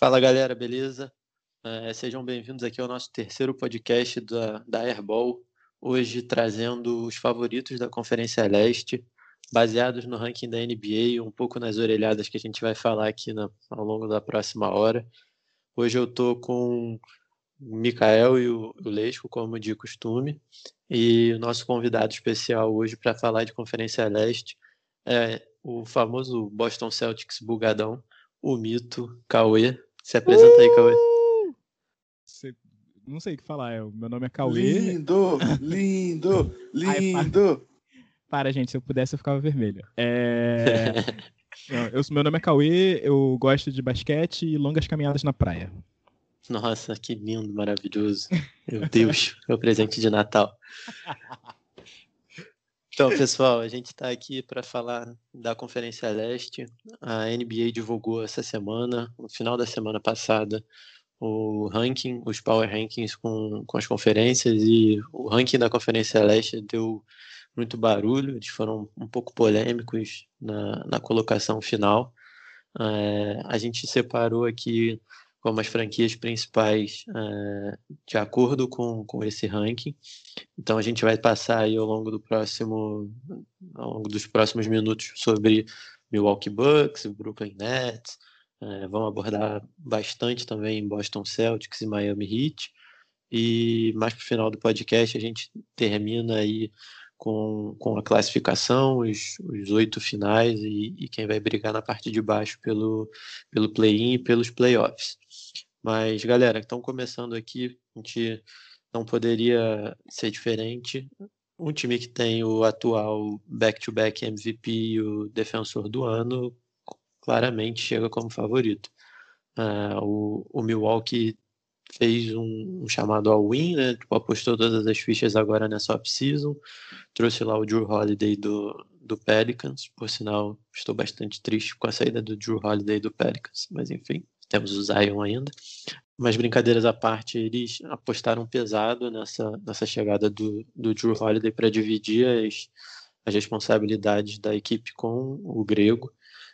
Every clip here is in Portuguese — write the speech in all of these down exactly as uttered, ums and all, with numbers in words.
Fala galera, beleza? É, sejam bem-vindos aqui ao nosso terceiro podcast da, da Airball, hoje trazendo os favoritos da Conferência Leste, baseados no ranking da N B A, um pouco nas orelhadas que a gente vai falar aqui na, ao longo da próxima hora. Hoje eu tô com o Mikael e o, o Lesco, como de costume, e o nosso convidado especial hoje para falar de Conferência Leste é o famoso Boston Celtics bugadão, o mito, Cauê. Se apresenta uh! aí, Cauê. Não sei o que falar, eu, meu nome é Cauê. Lindo, lindo, lindo. Ai, para. para, gente, se eu pudesse eu ficava vermelho. É... eu, meu nome é Cauê, eu gosto de basquete e longas caminhadas na praia. Nossa, que lindo, maravilhoso. Meu Deus, meu presente de Natal. Então, pessoal, a gente está aqui para falar da Conferência Leste. A N B A divulgou essa semana, no final da semana passada, o ranking, os Power Rankings com, com as conferências, e o ranking da Conferência Leste deu muito barulho, eles foram um pouco polêmicos na, na colocação final. É, a gente separou aqui como as franquias principais é, de acordo com, com esse ranking. Então a gente vai passar aí ao longo do próximo, ao longo dos próximos minutos sobre Milwaukee Bucks, Brooklyn Nets, é, vamos abordar bastante também Boston Celtics e Miami Heat, e mais para o final do podcast a gente termina aí com, com a classificação, os, os oito finais e, e quem vai brigar na parte de baixo pelo, pelo play-in e pelos playoffs. Mas galera, estão começando aqui, a gente não poderia ser diferente. Um time que tem o atual back-to-back M V P e o defensor do ano claramente chega como favorito. Uh, o, o Milwaukee fez um, um chamado ao win, né? Tipo, apostou todas as fichas agora nessa off-season, trouxe lá o Jrue Holiday do, do Pelicans. Por sinal, estou bastante triste com a saída do Jrue Holiday do Pelicans, mas enfim, temos o Zion ainda. Mas brincadeiras à parte, eles apostaram pesado nessa, nessa chegada do, do Jrue Holiday para dividir as, as responsabilidades da equipe com o grego.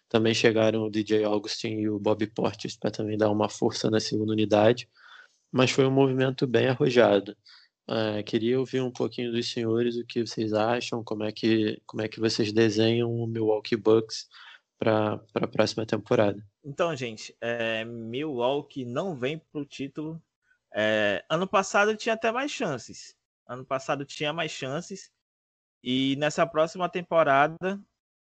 Também chegaram o D J Augustin e o Bob Portis para também dar uma força na segunda unidade. Mas foi um movimento bem arrojado. Uh, queria ouvir um pouquinho dos senhores, o que vocês acham, como é que, como é que vocês desenham o Milwaukee Bucks para a próxima temporada. Então, gente, é, Milwaukee não vem para o título. É, ano passado tinha até mais chances. Ano passado tinha mais chances. E nessa próxima temporada...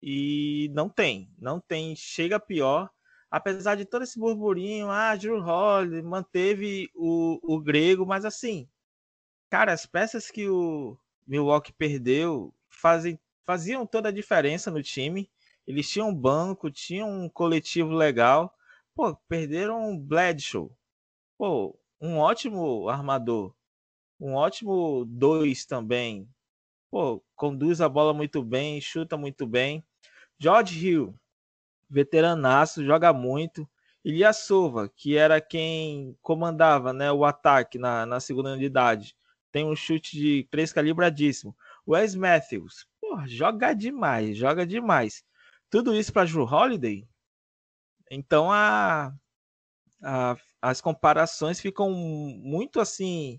E não tem, não tem, chega pior, apesar de todo esse burburinho, ah, Jrue Holiday manteve o, o grego, mas assim, cara, as peças que o Milwaukee perdeu fazem, faziam toda a diferença no time, eles tinham um banco, tinham um coletivo legal, pô, perderam um Bledsoe, pô, um ótimo armador, um ótimo dois também, pô, conduz a bola muito bem, chuta muito bem, George Hill, veteranaço, joga muito. Ilya Sova, que era quem comandava, né, o ataque na, na segunda unidade, tem um chute de três calibradíssimo. Wes Matthews, porra, joga demais, joga demais. Tudo isso para Jrue Holiday? Então a, a, as comparações ficam muito assim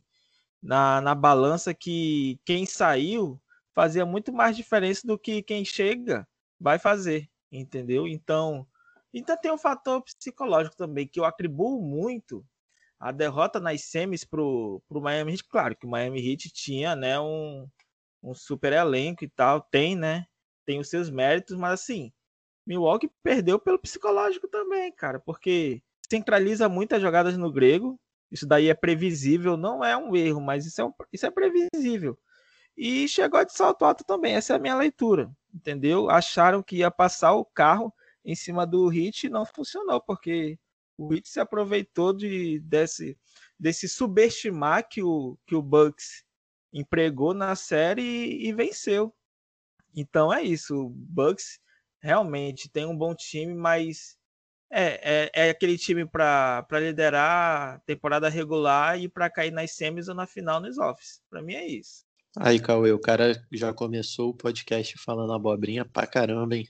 na, na balança, que quem saiu fazia muito mais diferença do que quem chega vai fazer, entendeu? Então, então tem um fator psicológico também, que eu atribuo muito a derrota nas semis pro, pro Miami Heat. Claro que o Miami Heat tinha, né, um, um super elenco e tal, tem, né, tem os seus méritos, mas assim, Milwaukee perdeu pelo psicológico também, cara, porque centraliza muitas jogadas no grego, isso daí é previsível, não é um erro, mas isso é, um, isso é previsível. E chegou de salto alto também, essa é a minha leitura, entendeu? Acharam que ia passar o carro em cima do Heat e não funcionou, porque o Heat se aproveitou de, desse, desse subestimar que o, que o Bucks empregou na série e, e venceu. Então é isso, o Bucks realmente tem um bom time, mas é, é, é aquele time para liderar a temporada regular e para cair nas semis ou na final nos offs. Para mim é isso. Aí, Cauê, o cara já começou o podcast falando abobrinha pra caramba, hein?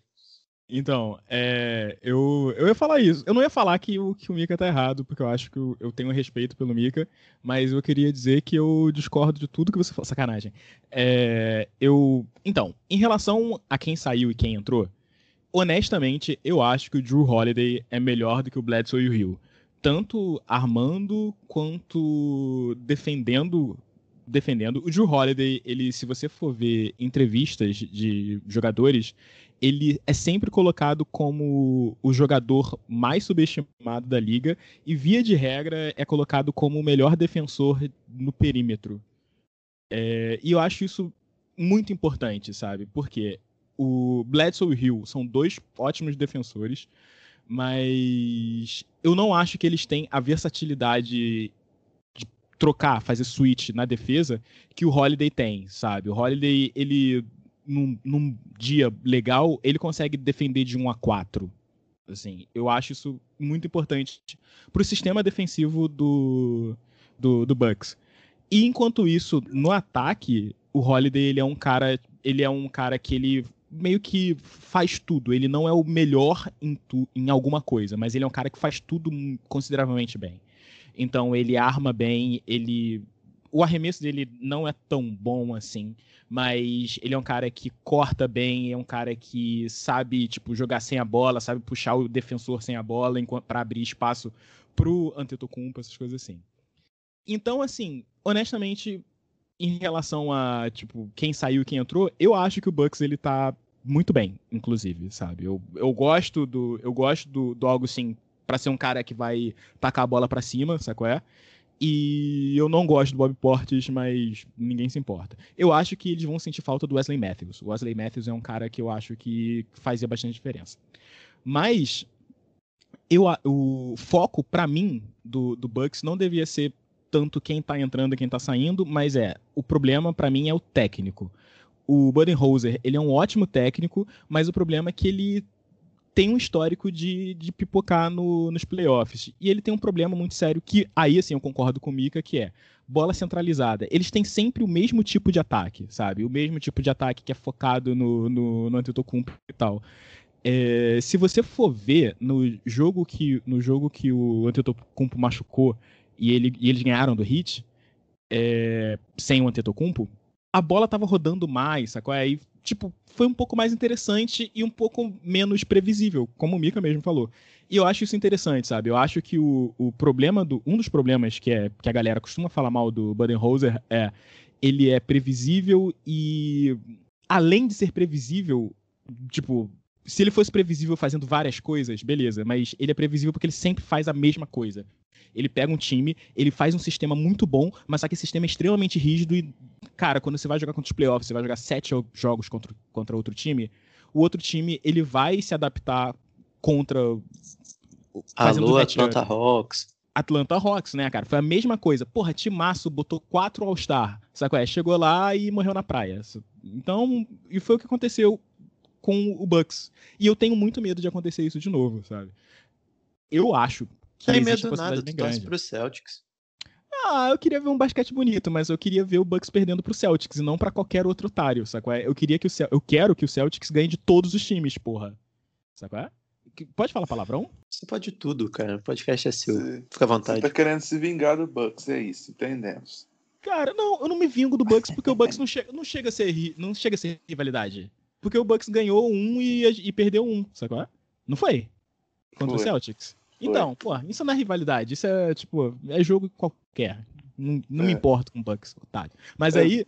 Então, é, eu, eu ia falar isso. Eu não ia falar que o, que o Mika tá errado, porque eu acho que eu, eu tenho respeito pelo Mika, mas eu queria dizer que eu discordo de tudo que você falou. Sacanagem. É, eu, então, em relação a quem saiu e quem entrou, honestamente, eu acho que o Jrue Holiday é melhor do que o Bledsoe e o Hill. Tanto armando quanto defendendo... defendendo. O Jrue Holiday, ele, se você for ver entrevistas de jogadores, ele é sempre colocado como o jogador mais subestimado da liga e, via de regra, é colocado como o melhor defensor no perímetro. É, e eu acho isso muito importante, sabe? Porque o Bledsoe e o Hill são dois ótimos defensores, mas eu não acho que eles têm a versatilidade trocar, fazer switch na defesa, que o Holiday tem, sabe? O Holiday, ele, num, num dia legal, ele consegue defender de um a quatro. Assim, eu acho isso muito importante pro sistema defensivo do, do, do Bucks. E enquanto isso, no ataque, o Holiday, ele é um cara, ele é um cara que ele meio que faz tudo. Ele não é o melhor em, tu, em alguma coisa, mas ele é um cara que faz tudo consideravelmente bem. Então ele arma bem, ele... o arremesso dele não é tão bom assim, mas ele é um cara que corta bem, é um cara que sabe tipo, jogar sem a bola, sabe puxar o defensor sem a bola para abrir espaço pro Antetokounmpo, essas coisas assim. Então, assim, honestamente, em relação a tipo, quem saiu e quem entrou, eu acho que o Bucks ele tá muito bem, inclusive, sabe? Eu, eu gosto do, eu gosto do, do algo assim... pra ser um cara que vai tacar a bola pra cima, sabe qual é? E eu não gosto do Bob Portis, mas ninguém se importa. Eu acho que eles vão sentir falta do Wesley Matthews. O Wesley Matthews é um cara que eu acho que fazia bastante diferença. Mas eu, o foco, pra mim, do, do Bucks não devia ser tanto quem tá entrando e quem tá saindo, mas é, o problema pra mim é o técnico. O Budenholzer, ele é um ótimo técnico, mas o problema é que ele... tem um histórico de, de pipocar no, nos playoffs. E ele tem um problema muito sério que, aí assim, eu concordo com o Mika, que é bola centralizada. Eles têm sempre o mesmo tipo de ataque, sabe? O mesmo tipo de ataque que é focado no, no, no Antetokounmpo e tal. É, se você for ver no jogo que, no jogo que o Antetokounmpo machucou e, ele, e eles ganharam do Heat, é, sem o Antetokounmpo, a bola tava rodando mais, sacou? Aí, tipo, foi um pouco mais interessante e um pouco menos previsível, como o Mika mesmo falou. E eu acho isso interessante, sabe? Eu acho que o, o problema, do, um dos problemas que, é, que a galera costuma falar mal do Budenholzer é ele é previsível e, além de ser previsível, tipo, se ele fosse previsível fazendo várias coisas, beleza, mas ele é previsível porque ele sempre faz a mesma coisa. Ele pega um time, ele faz um sistema muito bom, mas só que esse sistema é extremamente rígido e, cara, quando você vai jogar contra os playoffs, você vai jogar sete jogos contra, contra outro time, o outro time, ele vai se adaptar contra... Alô, Atlanta Hawks. Atlanta Hawks, né, cara? Foi a mesma coisa. Porra, timaço, botou quatro All-Star, sabe qual é? Chegou lá e morreu na praia. Então, e foi o que aconteceu com o Bucks. E eu tenho muito medo de acontecer isso de novo, sabe? Eu acho... Não tem medo nada, tu torce pro Celtics. Ah, eu queria ver um basquete bonito, mas eu queria ver o Bucks perdendo pro Celtics e não pra qualquer outro otário, sacou? Eu queria que o Cel... eu quero que o Celtics ganhe de todos os times, porra. Sacou? Pode falar palavrão? Você pode tudo, cara. O podcast é seu. Você... Fica à vontade. Você tá querendo se vingar do Bucks, é isso, entendemos. Cara, não, eu não me vingo do Bucks porque o Bucks não chega, não chega a ser ri... não chega a ser rivalidade. Porque o Bucks ganhou um e, e perdeu um, sacou? Não foi? Contra foi. O Celtics. Então, pô, isso não é rivalidade, isso é, tipo, é jogo qualquer. Não, não é. Me importo com o Bucks, otário. Mas é. Aí,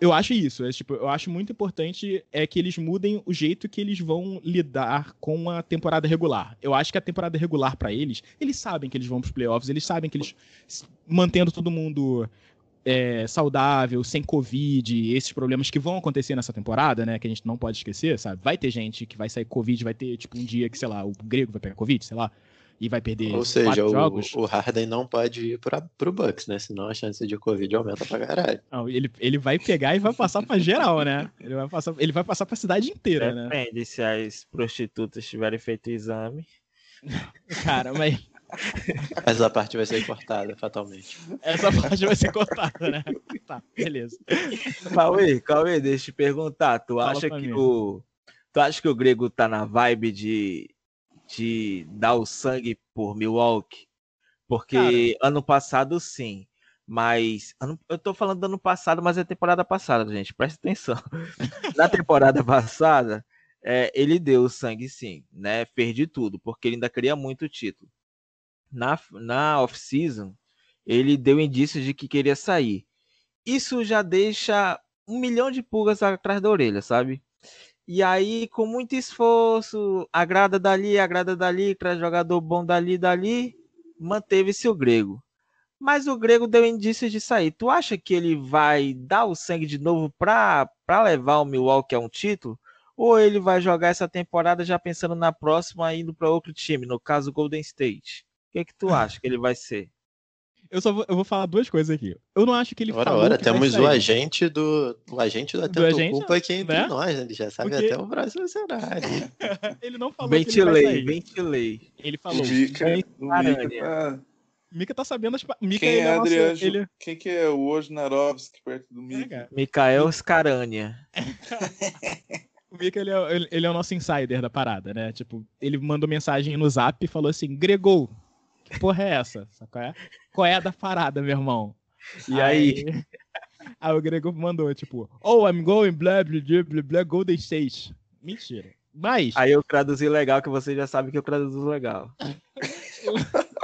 eu acho isso, é, tipo, eu acho muito importante é que eles mudem o jeito que eles vão lidar com a temporada regular. Eu acho que a temporada regular pra eles, eles sabem que eles vão pros playoffs, eles sabem que eles, mantendo todo mundo é, saudável, sem Covid, esses problemas que vão acontecer nessa temporada, né, que a gente não pode esquecer, sabe? Vai ter gente que vai sair com Covid, vai ter, tipo, um dia que, sei lá, o grego vai pegar Covid, sei lá. E vai perder Ou seja, o, jogos. O Harden não pode ir pra, pro Bucks, né? Senão a chance de Covid aumenta pra caralho. Não, ele, ele vai pegar e vai passar pra geral, né? Ele vai passar, ele vai passar pra cidade inteira, Depende, né? Depende se as prostitutas tiverem feito exame. Cara, mas... Essa parte vai ser cortada, fatalmente. Essa parte vai ser cortada, né? Tá, beleza. Cauê, Cauê, deixa eu te perguntar. Tu Fala acha que mim. o... Tu acha que o Grego tá na vibe de, de dar o sangue por Milwaukee? Porque cara, ano passado sim, mas ano, eu tô falando do ano passado, mas é temporada passada, gente, presta atenção. Na temporada passada, é, ele deu o sangue sim, né? Perdi tudo, porque ele ainda queria muito o título. Na, na off-season, ele deu indícios de que queria sair. Isso já deixa um milhão de pulgas atrás da orelha, sabe? E aí, com muito esforço, agrada dali, agrada dali, traz jogador bom dali, dali, manteve-se o Grego. Mas o Grego deu indícios de sair. Tu acha que ele vai dar o sangue de novo para levar o Milwaukee a um título? Ou ele vai jogar essa temporada já pensando na próxima, indo para outro time, no caso Golden State? O que é que tu acha que ele vai ser? Eu só vou, eu vou falar duas coisas aqui. Eu não acho que ele ora, falou ora, que temos vai o agente do... O agente do Antetokounmpo aqui entre né? nós, né? Ele já sabe porque... até o próximo cenário. Ele não falou ventilei, que ele vai ventilei. Ele falou... Dica, Mika. Mika tá sabendo as... Mika quem é, é nosso... ele... Quem que é o Wojnarowski perto do Mika? Mikael Scarania. O Mika, ele é, ele é o nosso insider da parada, né? Tipo, ele mandou mensagem no Zap e falou assim, Gregou, que porra é essa? Qual é? Qual é a da parada, meu irmão? E aí... Aí, aí o Gregor mandou, tipo, oh, I'm going blah, blah, blah, blah, blah Golden State. Mentira. Mas... Aí eu traduzi legal, que você já sabe que eu traduzo legal.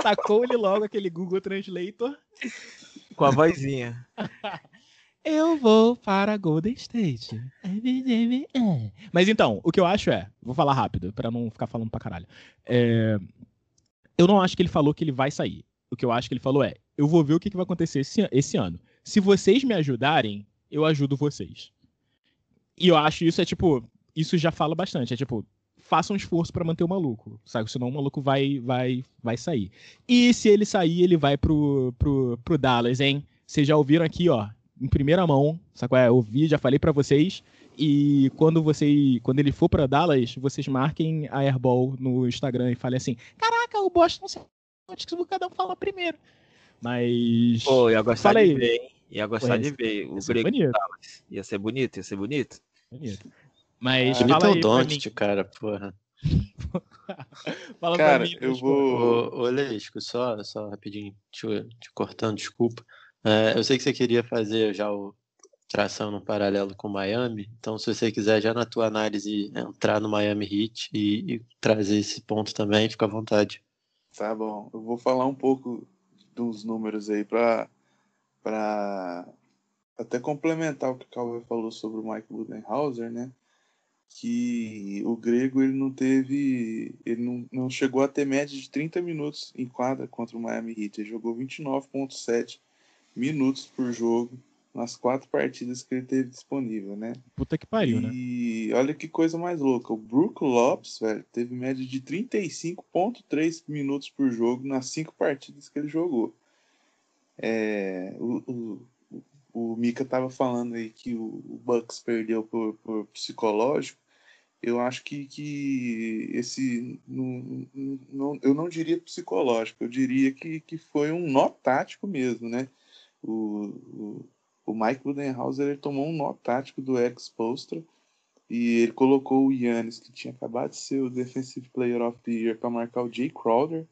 Tacou ele logo aquele Google Translator. Com a vozinha. Eu vou para Golden State. Mas então, o que eu acho é... Vou falar rápido, pra não ficar falando pra caralho. É, eu não acho que ele falou que ele vai sair. O que eu acho que ele falou é, eu vou ver o que, que vai acontecer esse, esse ano. Se vocês me ajudarem, eu ajudo vocês. E eu acho isso é tipo... Isso já fala bastante. É tipo, faça um esforço pra manter o maluco. Sabe? Senão o maluco vai, vai, vai sair. E se ele sair, ele vai pro, pro, pro Dallas, hein? Vocês já ouviram aqui, ó. Em primeira mão, sabe? Eu ouvi, já falei pra vocês. E quando, você, quando ele for pra Dallas, vocês marquem a Airball no Instagram e falem assim, caraca, o Boston Celtics, que cada um fala primeiro. Mas... Pô, ia gostar de ver, hein? Ia gostar de ver. O Grego ia ser bonito, ia ser bonito. Bonito. Mas ah, fala aí pra mim. Cara, porra. Fala cara, pra mim, eu vou... Ô, Lesco, só, só rapidinho, te, te cortando, desculpa. É, eu sei que você queria fazer já o tração no paralelo com o Miami, então se você quiser já na tua análise entrar no Miami Heat e, e trazer esse ponto também, fica à vontade. Tá bom, eu vou falar um pouco dos números aí pra, pra até complementar o que o Cauê falou sobre o Mike Budenholzer, né? Que o Grego ele não teve, ele não, não chegou a ter média de trinta minutos em quadra contra o Miami Heat, ele jogou vinte e nove vírgula sete minutos por jogo nas quatro partidas que ele teve disponível, né? Puta que pariu, e, né? E olha que coisa mais louca, o Brook Lopes, velho, teve média de trinta e cinco vírgula três minutos por jogo nas cinco partidas que ele jogou. É, o, o, o Mika tava falando aí que o, o Bucks perdeu por, por psicológico, eu acho que, que esse, não, não, eu não diria psicológico, eu diria que, que foi um nó tático mesmo, né? O, o O Mike Budenholzer ele tomou um nó tático do Eric Spoelstra e ele colocou o Giannis, que tinha acabado de ser o Defensive Player of the Year, para marcar o Jay Crowder.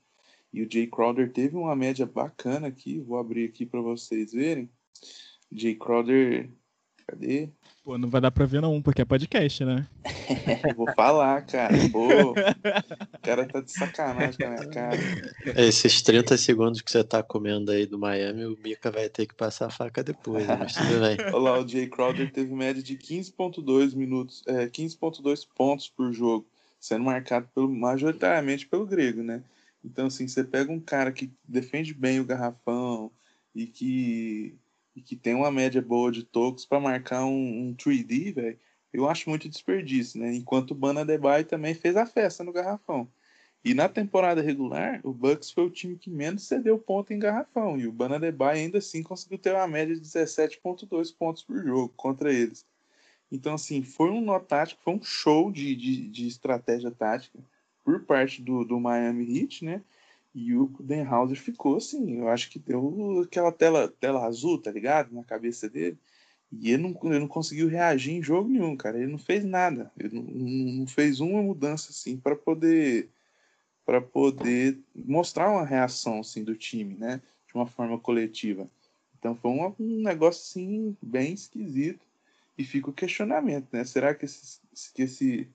E o Jay Crowder teve uma média bacana aqui. Vou abrir aqui para vocês verem. Jay Crowder... Cadê? Pô, não vai dar para ver não, porque é podcast, né? Eu vou falar, cara. Pô, o cara tá de sacanagem com a minha cara. Esses trinta segundos que você tá comendo aí do Miami, o Mika vai ter que passar a faca depois, mas tudo bem. Olha lá, o Jay Crowder teve média de quinze vírgula dois minutos, é, quinze vírgula dois pontos por jogo, sendo marcado pelo, majoritariamente pelo Grego, né? Então, assim, você pega um cara que defende bem o garrafão e que... e que tem uma média boa de tocos para marcar um, um três D, velho, eu acho muito desperdício, né? Enquanto o Bam Adebayo também fez a festa no garrafão. E na temporada regular, o Bucks foi o time que menos cedeu ponto em garrafão, e o Bam Adebayo ainda assim conseguiu ter uma média de dezessete vírgula dois pontos por jogo contra eles. Então, assim, foi um nó tático, foi um show de, de, de estratégia tática por parte do, do Miami Heat, né? E o Budenholzer ficou assim, eu acho que deu aquela tela, tela azul, tá ligado? Na cabeça dele. E ele não, ele não conseguiu reagir em jogo nenhum, cara. Ele não fez nada. Ele não, não fez uma mudança, assim, para poder, para poder mostrar uma reação, assim, do time, né? De uma forma coletiva. Então foi um, um negócio, assim, bem esquisito. E fica o questionamento, né? Será que esse, que, esse,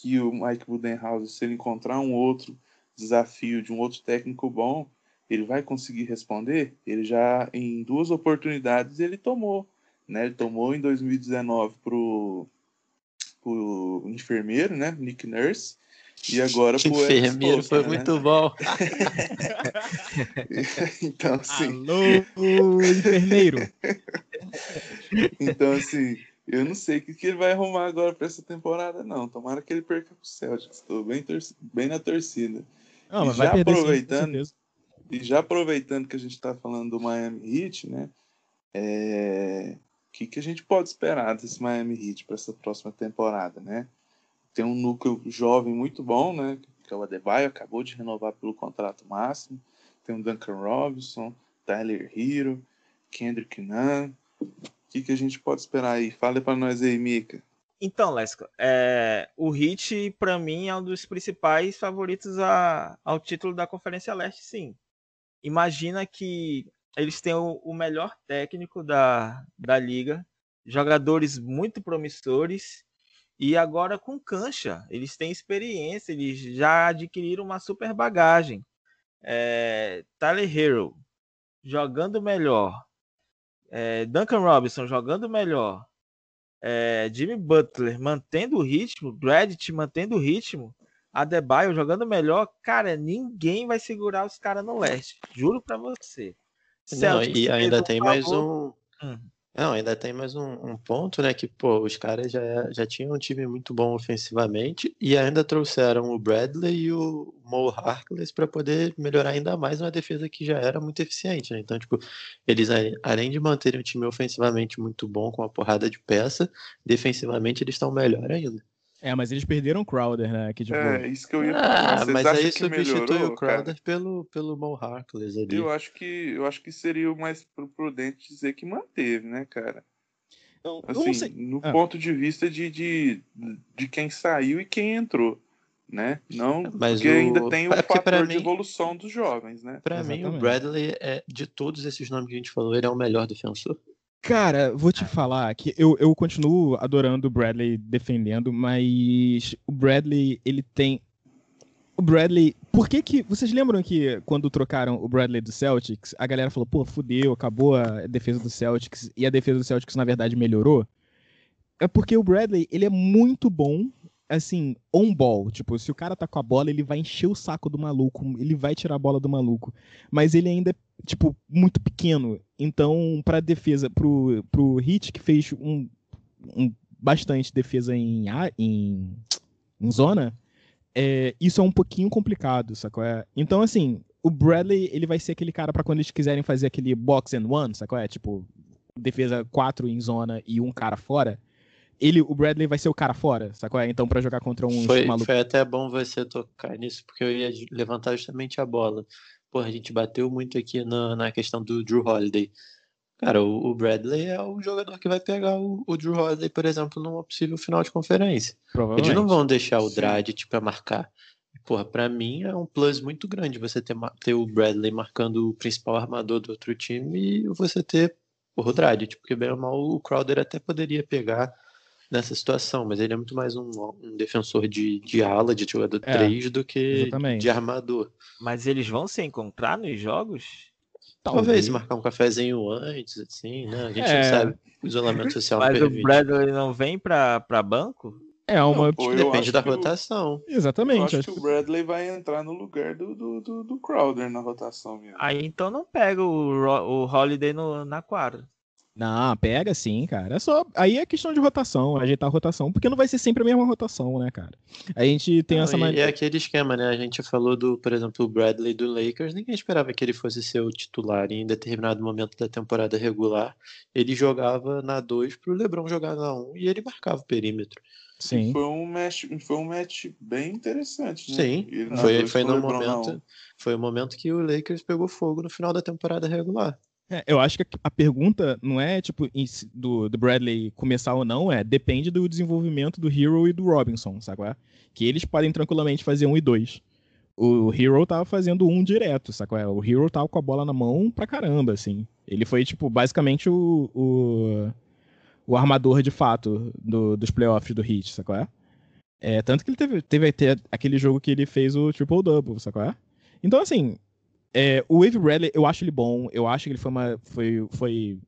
que o Mike Budenholzer, se ele encontrar um outro desafio de um outro técnico bom, ele vai conseguir responder? Ele já, em duas oportunidades, ele tomou. Né, ele tomou em dois mil e dezenove pro, pro enfermeiro, né, Nick Nurse, e agora pro enfermeiro foi, né? Muito bom. Então, assim... Alô, enfermeiro! Então, assim, eu não sei o que, que ele vai arrumar agora para essa temporada, não. Tomara que ele perca pro Celtics. Estou bem, torci... bem na torcida. Não, mas e, já vai aproveitando, sim, e já aproveitando que a gente está falando do Miami Heat, né, é... O que, que a gente pode esperar desse Miami Heat para essa próxima temporada, né? Tem um núcleo jovem muito bom, né? Que é o Adebayo, acabou de renovar pelo contrato máximo. Tem o Duncan Robinson, Tyler Herro, Kendrick Nunn. O que, que a gente pode esperar aí? Fala para nós aí, Mika. Então, Lesco, é, o Heat, para mim, é um dos principais favoritos a, ao título da Conferência Leste, sim. Imagina que... Eles têm o, o melhor técnico da, da liga, jogadores muito promissores, e agora com cancha. Eles têm experiência, eles já adquiriram uma super bagagem. É, Tyler Herro jogando melhor, é, Duncan Robinson jogando melhor, é, Jimmy Butler mantendo o ritmo, Bradley mantendo o ritmo, Adebayo jogando melhor. Cara, ninguém vai segurar os caras no leste, juro pra você. Não, e ainda tem mais um. Não, ainda tem mais um, um ponto, né? Que, pô, os caras já, já tinham um time muito bom ofensivamente e ainda trouxeram o Bradley e o Mo Harkless para poder melhorar ainda mais uma defesa que já era muito eficiente, né? Então, tipo, eles, além de manterem um time ofensivamente muito bom, com uma porrada de peça, defensivamente eles estão melhor ainda. É, mas eles perderam o Crowder, né? Que, tipo... É, isso que eu ia falar. Ah, mas aí substitui o Crowder pelo, pelo Mo Harkless ali. Eu acho, que, eu acho que seria o mais prudente dizer que manteve, né, cara? Então, assim, no ah. ponto de vista de, de, de quem saiu e quem entrou, né? Não, mas porque o... ainda tem o é fator de mim... evolução dos jovens, né? Pra Exatamente. Mim, o Bradley, é, de todos esses nomes que a gente falou, ele é o melhor defensor. Cara, vou te falar que eu, eu continuo adorando o Bradley, defendendo, mas o Bradley, ele tem... O Bradley... Por que que... Vocês lembram que quando trocaram o Bradley do Celtics, a galera falou, pô, fudeu, acabou a defesa do Celtics, e a defesa do Celtics, na verdade, melhorou? É porque o Bradley, ele é muito bom, assim, on-ball. Tipo, se o cara tá com a bola, ele vai encher o saco do maluco, ele vai tirar a bola do maluco. Mas ele ainda é... tipo, muito pequeno. Então, pra defesa, pro, pro Heat, que fez um, um bastante defesa em, em, em zona, é, isso é um pouquinho complicado, sacou? É? Então, assim, o Bradley, ele vai ser aquele cara pra quando eles quiserem fazer aquele box and one, sacou? É? Tipo, defesa quatro em zona e um cara fora. Ele, o Bradley vai ser o cara fora, sacou? Então, pra jogar contra um foi, maluco... Foi até bom você tocar nisso, porque eu ia levantar justamente a bola. Porra, a gente bateu muito aqui na, na questão do Jrue Holiday. Cara, o, o Bradley é o jogador que vai pegar o, o Jrue Holiday, por exemplo, numa possível final de conferência. Eles não vão deixar o Dragic pra marcar. Porra, pra mim é um plus muito grande você ter, ter o Bradley marcando o principal armador do outro time e você ter porra, o Dragic, porque bem ou mal o Crowder até poderia pegar nessa situação, mas ele é muito mais um, um defensor de, de ala, de jogador é, três, do que exatamente. De armador. Mas eles vão se encontrar nos jogos? Talvez, Talvez marcar um cafezinho antes, assim, né? A gente é. não sabe, o isolamento social mas não permite. Mas o Bradley não vem pra, pra banco? É uma... Não, pô, depende da rotação. O... Exatamente. Eu acho, acho que o Bradley vai entrar no lugar do, do, do, do Crowder na rotação mesmo. Aí então não pega o, o Holiday no, na quadra. Não, pega sim, cara. É só... Aí é questão de rotação, ajeitar a rotação, porque não vai ser sempre a mesma rotação, né, cara? A gente tem não, essa maneira. É aquele esquema, né? A gente falou do, por exemplo, o Bradley do Lakers, ninguém esperava que ele fosse ser o titular e em determinado momento da temporada regular, ele jogava na dois pro LeBron jogar na um e ele marcava o perímetro. Sim. Foi um match, foi um match bem interessante, né? Sim, ele foi, foi no momento, foi o momento que o Lakers pegou fogo no final da temporada regular. É, eu acho que a pergunta não é, tipo, do, do Bradley começar ou não, é depende do desenvolvimento do Herro e do Robinson, sabe? Que eles podem tranquilamente fazer um e dois. O Herro tava fazendo um direto, sacou? O Herro tava com a bola na mão pra caramba, assim. Ele foi, tipo, basicamente o, o, o armador de fato do, dos playoffs do Heat, sacou? É, tanto que ele teve, teve, teve aquele jogo que ele fez o triple-double, sacou? Então, assim... É, o Wave Bradley, eu acho ele bom, eu acho que ele foi, uma, foi, foi,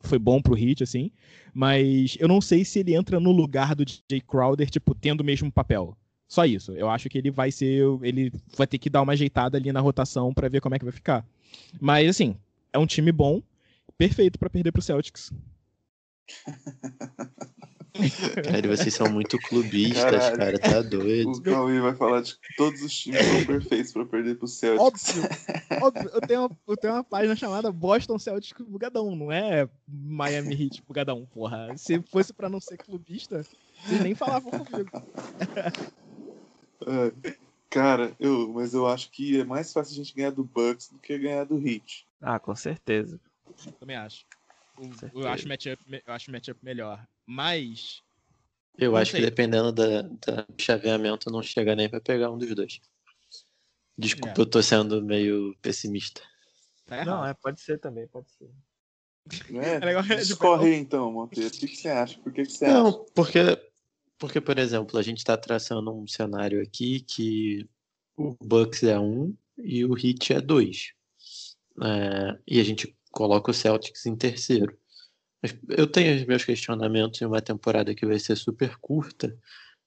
foi bom pro Heat, assim, mas eu não sei se ele entra no lugar do Jay Crowder, tipo, tendo o mesmo papel. Só isso. Eu acho que ele vai ser, ele vai ter que dar uma ajeitada ali na rotação pra ver como é que vai ficar. Mas, assim, é um time bom, perfeito pra perder pro Celtics. Cara, vocês são muito clubistas, caralho, cara, tá doido. O Cauê vai falar de que todos os times são perfeitos pra perder pro Celtics. Óbvio, óbvio. Eu, tenho uma, eu tenho uma página chamada Boston Celtics Bugadão, não é Miami Heat Bugadão, porra. Se fosse pra não ser clubista, vocês nem falavam comigo. É, cara, eu, mas eu acho que é mais fácil a gente ganhar do Bucks do que ganhar do Heat. Ah, com certeza. Eu também acho. Eu, eu acho o matchup, eu acho matchup melhor. Mas... Eu acho sei. que dependendo da, da chaveamento não chega nem pra pegar um dos dois. Desculpa, é. eu tô sendo meio pessimista. Tá não, é, pode ser também, pode ser. É, discorre então, Monteiro. O que, que você acha? Por que, que você não, acha? Porque, porque, por exemplo, a gente tá traçando um cenário aqui que o Bucks é um e o Heat é dois. É, e a gente coloca o Celtics em terceiro. Eu tenho os meus questionamentos em uma temporada que vai ser super curta.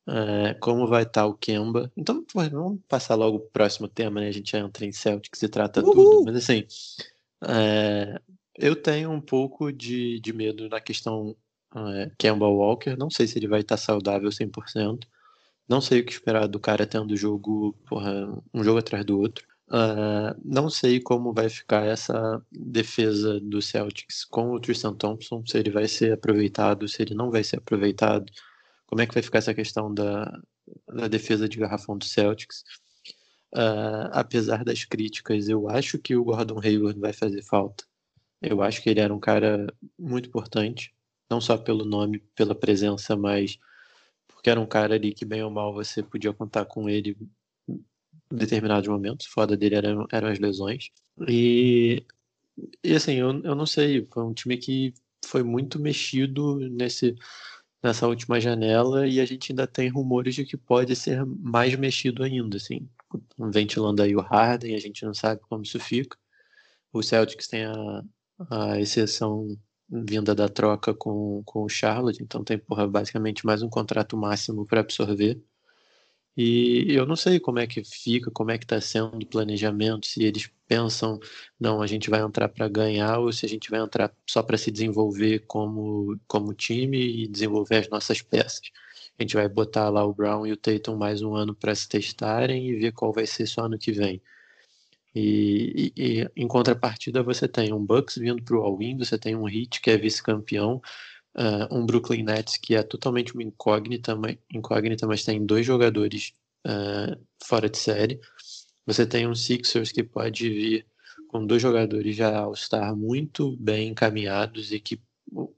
É, como vai estar o Kemba? Então, pô, vamos passar logo pro próximo tema, né? A gente entra em Celtics e trata Uhul. tudo. Mas assim, é, eu tenho um pouco de, de medo na questão é, Kemba Walker. Não sei se ele vai estar saudável cem por cento. Não sei o que esperar do cara tendo jogo, porra, um jogo atrás do outro. Uh, não sei como vai ficar essa defesa do Celtics com o Tristan Thompson, se ele vai ser aproveitado, se ele não vai ser aproveitado, como é que vai ficar essa questão da, da defesa de garrafão do Celtics. Uh, apesar das críticas, eu acho que o Gordon Hayward vai fazer falta. Eu acho que ele era um cara muito importante, não só pelo nome, pela presença, mas porque era um cara ali que bem ou mal você podia contar com ele determinados momentos. Foda dele eram, eram as lesões. E, e assim, eu, eu não sei, foi um time que foi muito mexido nesse, nessa última janela e a gente ainda tem rumores de que pode ser mais mexido ainda, assim. Ventilando aí o Harden, a gente não sabe como isso fica. O Celtics tem a, a exceção vinda da troca com, com o Charlotte, então tem, porra, basicamente mais um contrato máximo para absorver. E eu não sei como é que fica, como é que está sendo o planejamento, se eles pensam, não, a gente vai entrar para ganhar ou se a gente vai entrar só para se desenvolver como, como time e desenvolver as nossas peças. A gente vai botar lá o Brown e o Tatum mais um ano para se testarem e ver qual vai ser só ano que vem. E, e, e em contrapartida você tem um Bucks vindo para o All-In, você tem um Heat que é vice-campeão, Uh, um Brooklyn Nets que é totalmente uma incógnita, mas, incógnita, mas tem dois jogadores uh, fora de série. Você tem um Sixers que pode vir com dois jogadores já All-Star muito bem encaminhados e que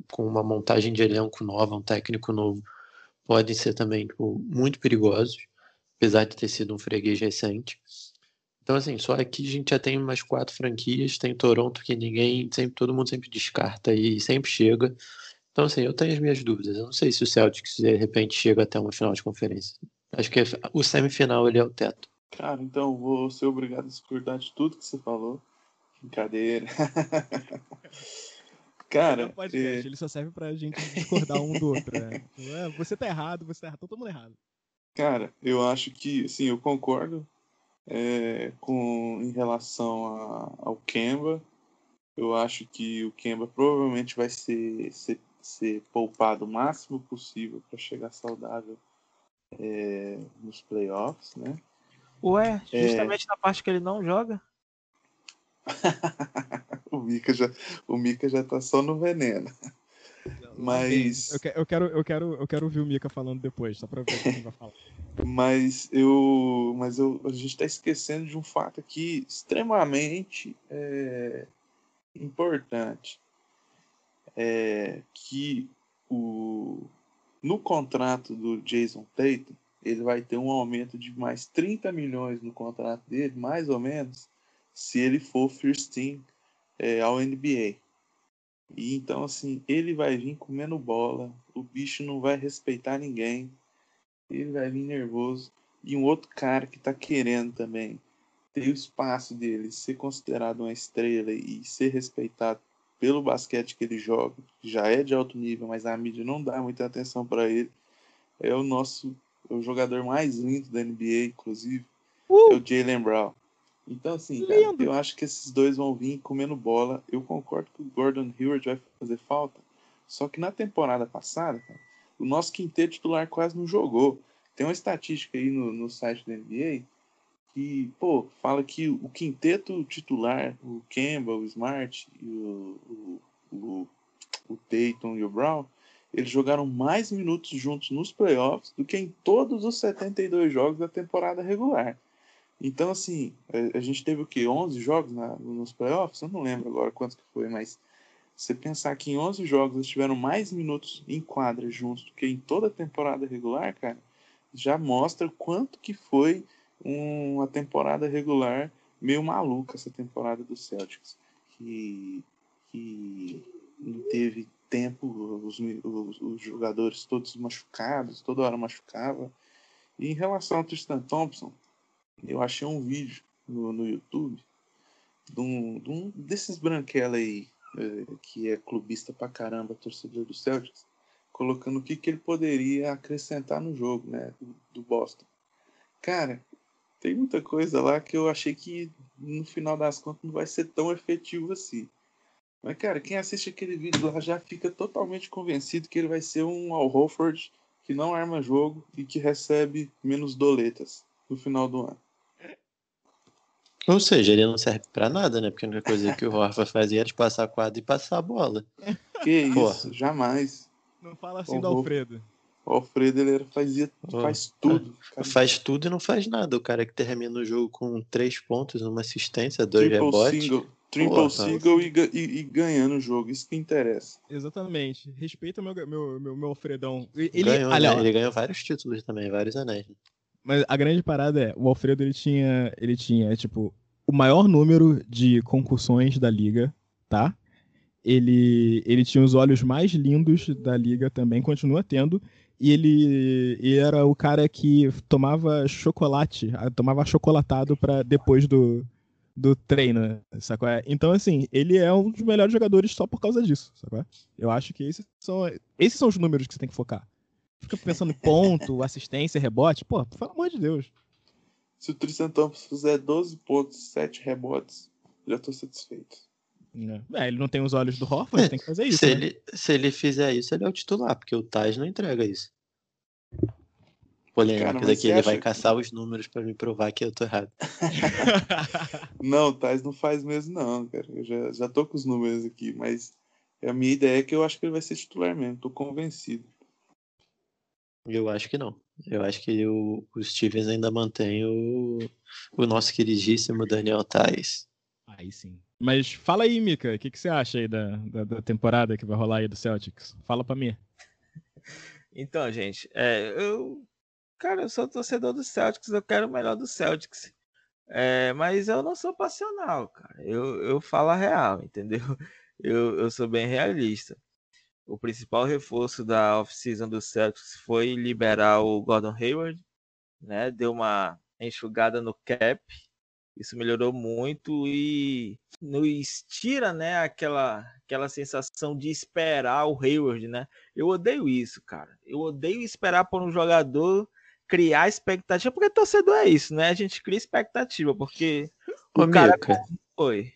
com uma montagem de elenco nova, um técnico novo, podem ser também tipo, muito perigosos, apesar de ter sido um freguês recente. Então assim, só aqui a gente já tem umas quatro franquias, tem Toronto que ninguém, sempre, todo mundo sempre descarta e sempre chega. Então, assim, eu tenho as minhas dúvidas. Eu não sei se o Celtics, de repente, chega até uma final de conferência. Acho que o semifinal, ele é o teto. Cara, então, eu vou ser obrigado a discordar de tudo que você falou. Brincadeira. Cara... Pode é... Ele só serve pra gente discordar um do outro, né? Você tá errado, você tá errado, todo mundo errado. Cara, eu acho que, assim, eu concordo é, com, em relação a, ao Kemba. Eu acho que o Kemba provavelmente vai ser... ser ser poupado o máximo possível para chegar saudável é, nos playoffs, né? Ué, justamente é... na parte que ele não joga? O Mika já, o Mika já tá só no veneno. Mas eu, eu quero, eu quero, eu quero ouvir o Mika falando depois, só para ver o que ele vai falar. Mas eu, mas eu, a gente tá esquecendo de um fato aqui extremamente é, importante é que o, no contrato do Jason Tatum, ele vai ter um aumento de mais trinta milhões no contrato dele, mais ou menos, se ele for first team é, ao N B A. E então, assim, ele vai vir comendo bola, o bicho não vai respeitar ninguém, ele vai vir nervoso. E um outro cara que tá querendo também ter o espaço dele, ser considerado uma estrela e ser respeitado pelo basquete que ele joga, que já é de alto nível, mas a mídia não dá muita atenção para ele, é o nosso... o jogador mais lindo da N B A, inclusive, uh! é o Jaylen Brown. Então, assim, cara, eu acho que esses dois vão vir comendo bola. Eu concordo que o Gordon Hayward vai fazer falta, só que na temporada passada, cara, o nosso quinteto titular quase não jogou. Tem uma estatística aí no, no site da N B A que, pô, fala que o quinteto titular, o Kemba, o Smart, e o, o, o, o Tatum e o Brown, eles jogaram mais minutos juntos nos playoffs do que em todos os setenta e dois jogos da temporada regular. Então, assim, a gente teve o quê? onze jogos na, nos playoffs? Eu não lembro agora quantos que foi, mas se você pensar que em onze jogos eles tiveram mais minutos em quadra juntos do que em toda a temporada regular, cara, já mostra quanto que foi um, uma temporada regular meio maluca essa temporada do Celtics. Que, que não teve... tempo, os, os, os jogadores todos machucados, toda hora machucava. E em relação ao Tristan Thompson, eu achei um vídeo no, no YouTube de um, de um desses branquela aí, eh, que é clubista pra caramba, torcedor do Celtics, colocando o que, que ele poderia acrescentar no jogo, né, do, do Boston. Cara, tem muita coisa lá que eu achei que no final das contas não vai ser tão efetivo assim. Mas, cara, quem assiste aquele vídeo lá já fica totalmente convencido que ele vai ser um Al Horford que não arma jogo e que recebe menos doletas no final do ano. Ou seja, ele não serve pra nada, né? Porque a única coisa que o Horford fazia era de passar a quadra e passar a bola. Que Porra. Isso, jamais. Não fala assim o do Alfredo. O Alfredo, ele era, fazia, oh, faz tudo. Cara. Faz tudo e não faz nada. O cara que termina o jogo com três pontos, uma assistência, dois Triple rebotes... Single. Triple single e, e, e ganhando o jogo, isso que interessa. Exatamente. Respeita o meu, meu, meu, meu Alfredão. Ele ganhou, aliás, né? Ele ganhou vários títulos também, vários anéis. Mas a grande parada é, o Alfredo ele tinha, ele tinha tipo, o maior número de concussões da liga, tá? Ele, ele tinha os olhos mais lindos da liga também, continua tendo. E ele, ele era o cara que tomava chocolate, tomava achocolatado pra depois do... do treino, sacou? Então, assim, ele é um dos melhores jogadores só por causa disso, sacou? Eu acho que esses são, esses são os números que você tem que focar. Fica pensando em ponto, assistência, rebote, pô, pelo amor de Deus. Se o Tristan Thompson fizer doze pontos, sete rebotes, já tô satisfeito. É, ele não tem os olhos do Horford, é, tem que fazer isso. Se, né? ele, se ele fizer isso, ele é o titular, porque o Theis não entrega isso. Polêmica daqui, ele vai caçar que... os números pra me provar que eu tô errado. Não, o Theis não faz mesmo não, cara. Eu já, já tô com os números aqui, mas a minha ideia é que eu acho que ele vai ser titular mesmo, tô convencido. Eu acho que não. Eu acho que o, o Stevens ainda mantém o, o nosso queridíssimo Daniel Theis. Aí sim. Mas fala aí, Mika, o que, que você acha aí da, da, da temporada que vai rolar aí do Celtics? Fala pra mim. Então, gente, é, eu... Cara, eu sou torcedor do Celtics, eu quero o melhor do Celtics. É, mas eu não sou passional, cara. Eu, eu falo a real, entendeu? Eu, eu sou bem realista. O principal reforço da off-season do Celtics foi liberar o Gordon Hayward, né? Deu uma enxugada no cap. Isso melhorou muito e nos tira, né, aquela, aquela sensação de esperar o Hayward, né? Eu odeio isso, cara. Eu odeio esperar por um jogador... criar expectativa, porque torcedor é isso, né? A gente cria expectativa, porque Ô, o cara... Mica, Oi.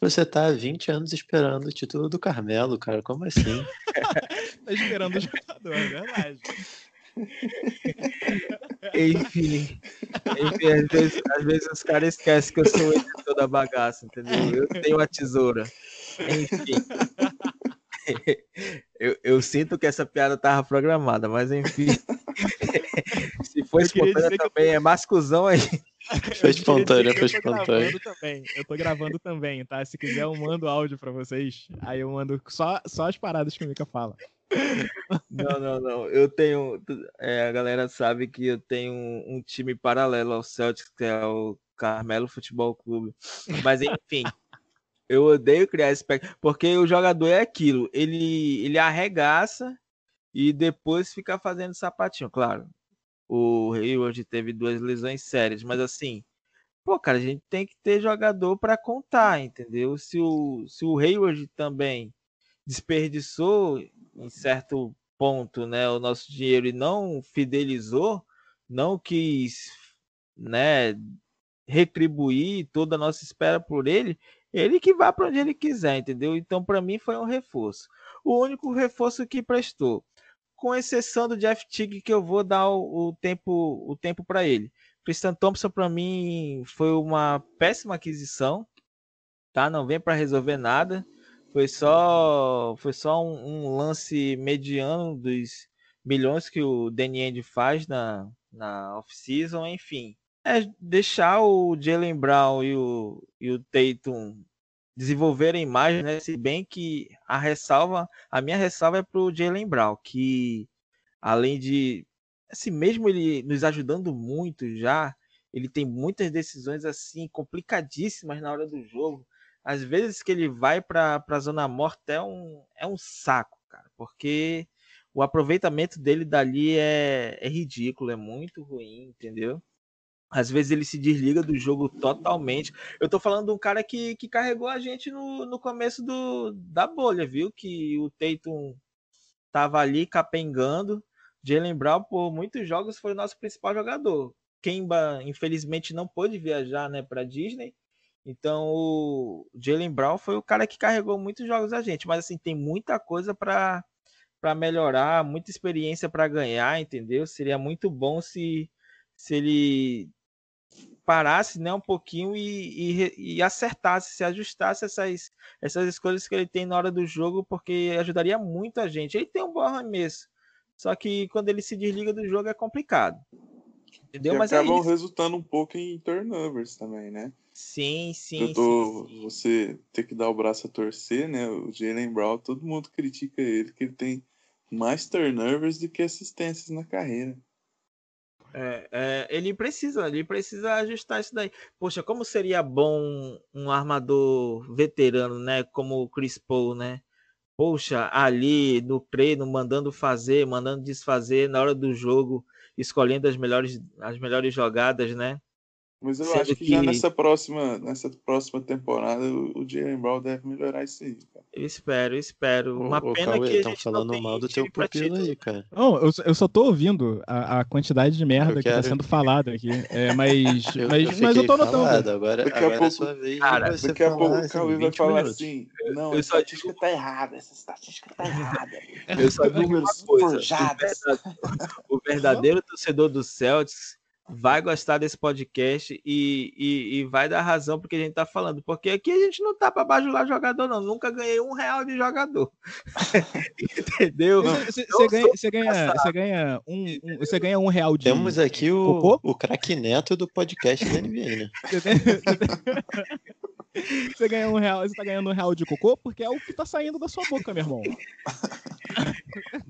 Você tá há vinte anos esperando o título do Carmelo, cara, como assim? Tá esperando o jogador, é verdade. Enfim, Enfim às, vezes, às vezes os caras esquecem que eu sou o editor da bagaça, entendeu? Eu tenho a tesoura. Enfim... Eu, eu sinto que essa piada tava programada, mas enfim. Se for espontânea também, eu... é mais cuzão aí. Foi espontâneo, foi espontâneo. Eu tô gravando também, tá? Se quiser eu mando áudio pra vocês, aí eu mando só, só as paradas que o Mika fala. Não, não, não. Eu tenho... É, a galera sabe que eu tenho um, um time paralelo ao Celtics, que é o Carmelo Futebol Clube. Mas, enfim, eu odeio criar expectativa, porque o jogador é aquilo. Ele, ele arregaça e depois fica fazendo sapatinho, claro. O Hayward teve duas lesões sérias, mas assim, pô, cara, a gente tem que ter jogador para contar, entendeu? Se o, se o Hayward também desperdiçou em certo ponto, né, o nosso dinheiro e não fidelizou, não quis, né, retribuir toda a nossa espera por ele, ele que vá para onde ele quiser, entendeu? Então, para mim, foi um reforço. O único reforço que prestou, com exceção do Jeff Teague, que eu vou dar o, o tempo o tempo para ele. Tristan Thompson, para mim, foi uma péssima aquisição, tá? Não vem para resolver nada. Foi só, foi só um, um lance mediano dos milhões que o Danny Ainge faz na, na off-season. Enfim, é deixar o Jaylen Brown e o, e o Tatum desenvolverem mais, né? Se bem que a ressalva, a minha ressalva é para o Jaylen Brown, que além de, assim, mesmo ele nos ajudando muito já, ele tem muitas decisões assim complicadíssimas na hora do jogo. Às vezes que ele vai para a zona morta é um, é um saco, cara, porque o aproveitamento dele dali é, é ridículo, é muito ruim, entendeu? Às vezes ele se desliga do jogo totalmente. Eu tô falando de um cara que, que carregou a gente no, no começo do, da bolha, viu? Que o Tatum tava ali capengando. Jaylen Brown, por muitos jogos, foi o nosso principal jogador. Kemba, infelizmente, não pôde viajar, né, pra Disney. Então, o Jaylen Brown foi o cara que carregou muitos jogos a gente. Mas, assim, tem muita coisa pra, pra melhorar, muita experiência pra ganhar, entendeu? Seria muito bom se, se ele... parasse, né, um pouquinho e, e, e acertasse, se ajustasse essas, essas escolhas que ele tem na hora do jogo, porque ajudaria muito a gente. Ele tem um bom arremesso, só que quando ele se desliga do jogo é complicado. Entendeu? E mas acabam é resultando um pouco em turnovers também, né? Sim, sim, Eu tô, sim, sim. Você ter que dar o braço a torcer, né? O Jaylen Brown, todo mundo critica ele, que ele tem mais turnovers do que assistências na carreira. É, é, ele precisa, ele precisa ajustar isso daí. Poxa, como seria bom um armador veterano, né? Como o Chris Paul, né? Poxa, ali no treino, mandando fazer, mandando desfazer, na hora do jogo, escolhendo as melhores, as melhores jogadas, né? Mas eu Sendo acho que, que já nessa próxima, nessa próxima temporada o Jaylen Brown deve melhorar isso aí, cara. Eu espero, eu espero. Uma ô, pena Cauê, que estão falando mal do teu pupilo aí, cara. Não, eu, eu só tô ouvindo a, a quantidade de merda eu que quero... tá sendo falada aqui. É, mas, eu, mas, eu mas eu tô notando. Agora, agora daqui a pouco, é sua vez, cara, daqui a pouco assim, o Cauê vai falar minutos. assim, não, essa estatística digo... tá errada, essa estatística tá errada. Eu só digo uma coisa, o verdadeiro torcedor do Celtics vai gostar desse podcast e, e, e vai dar razão porque a gente tá falando, porque aqui a gente não tá pra bajular jogador, não, nunca ganhei um real de jogador. Entendeu? Você ganha, ganha, ganha, um, um, ganha um real de... Temos aqui o, o craque Neto do podcast da N B A, né? Você ganha um real, você tá ganhando um real de cocô porque é o que tá saindo da sua boca, meu irmão.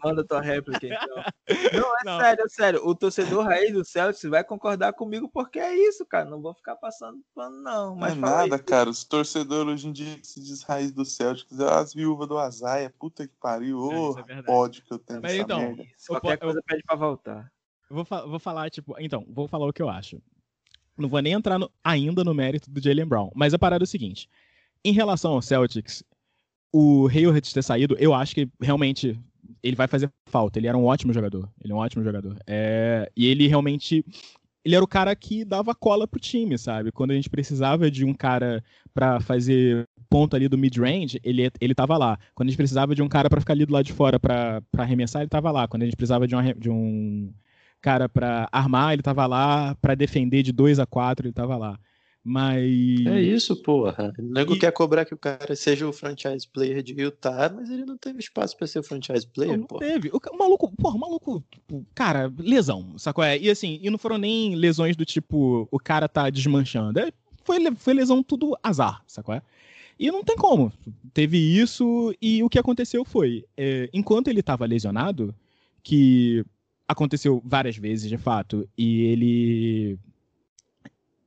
Manda tua réplica, então. Não, é não. sério, é sério. O torcedor raiz do Celtics vai concordar comigo porque é isso, cara. Não vou ficar passando pano, não. Mas não é nada, isso. cara. Os torcedores hoje em dia que se diz raiz do Celtics é as viúvas do Azaia. Puta que pariu. Ô, é, pode que eu tenho essa então, merda. Qualquer coisa eu... pede pra voltar. Vou, fa- vou falar, tipo... Então, vou falar o que eu acho. Não vou nem entrar no, ainda no mérito do Jaylen Brown, mas a parada é o seguinte, em relação ao Celtics, o Hayward ter saído, eu acho que realmente ele vai fazer falta, ele era um ótimo jogador, ele é um ótimo jogador, é, e ele realmente, ele era o cara que dava cola pro time, sabe, quando a gente precisava de um cara pra fazer ponto ali do mid-range, ele, ele tava lá, quando a gente precisava de um cara pra ficar ali do lado de fora pra, pra arremessar, ele tava lá, quando a gente precisava de um... De um cara pra armar, ele tava lá, pra defender de dois a quatro, ele tava lá. Mas... é isso, porra. O nego e... quer cobrar que o cara seja o franchise player de Utah, mas ele não teve espaço pra ser o franchise player, não, não porra. teve. O maluco, porra, o maluco, tipo, cara, lesão, sacou? E assim, e não foram nem lesões do tipo, o cara tá desmanchando. É, foi, foi lesão tudo azar, sacou? E não tem como. Teve isso e o que aconteceu foi, é, enquanto ele tava lesionado, que aconteceu várias vezes, de fato, e ele...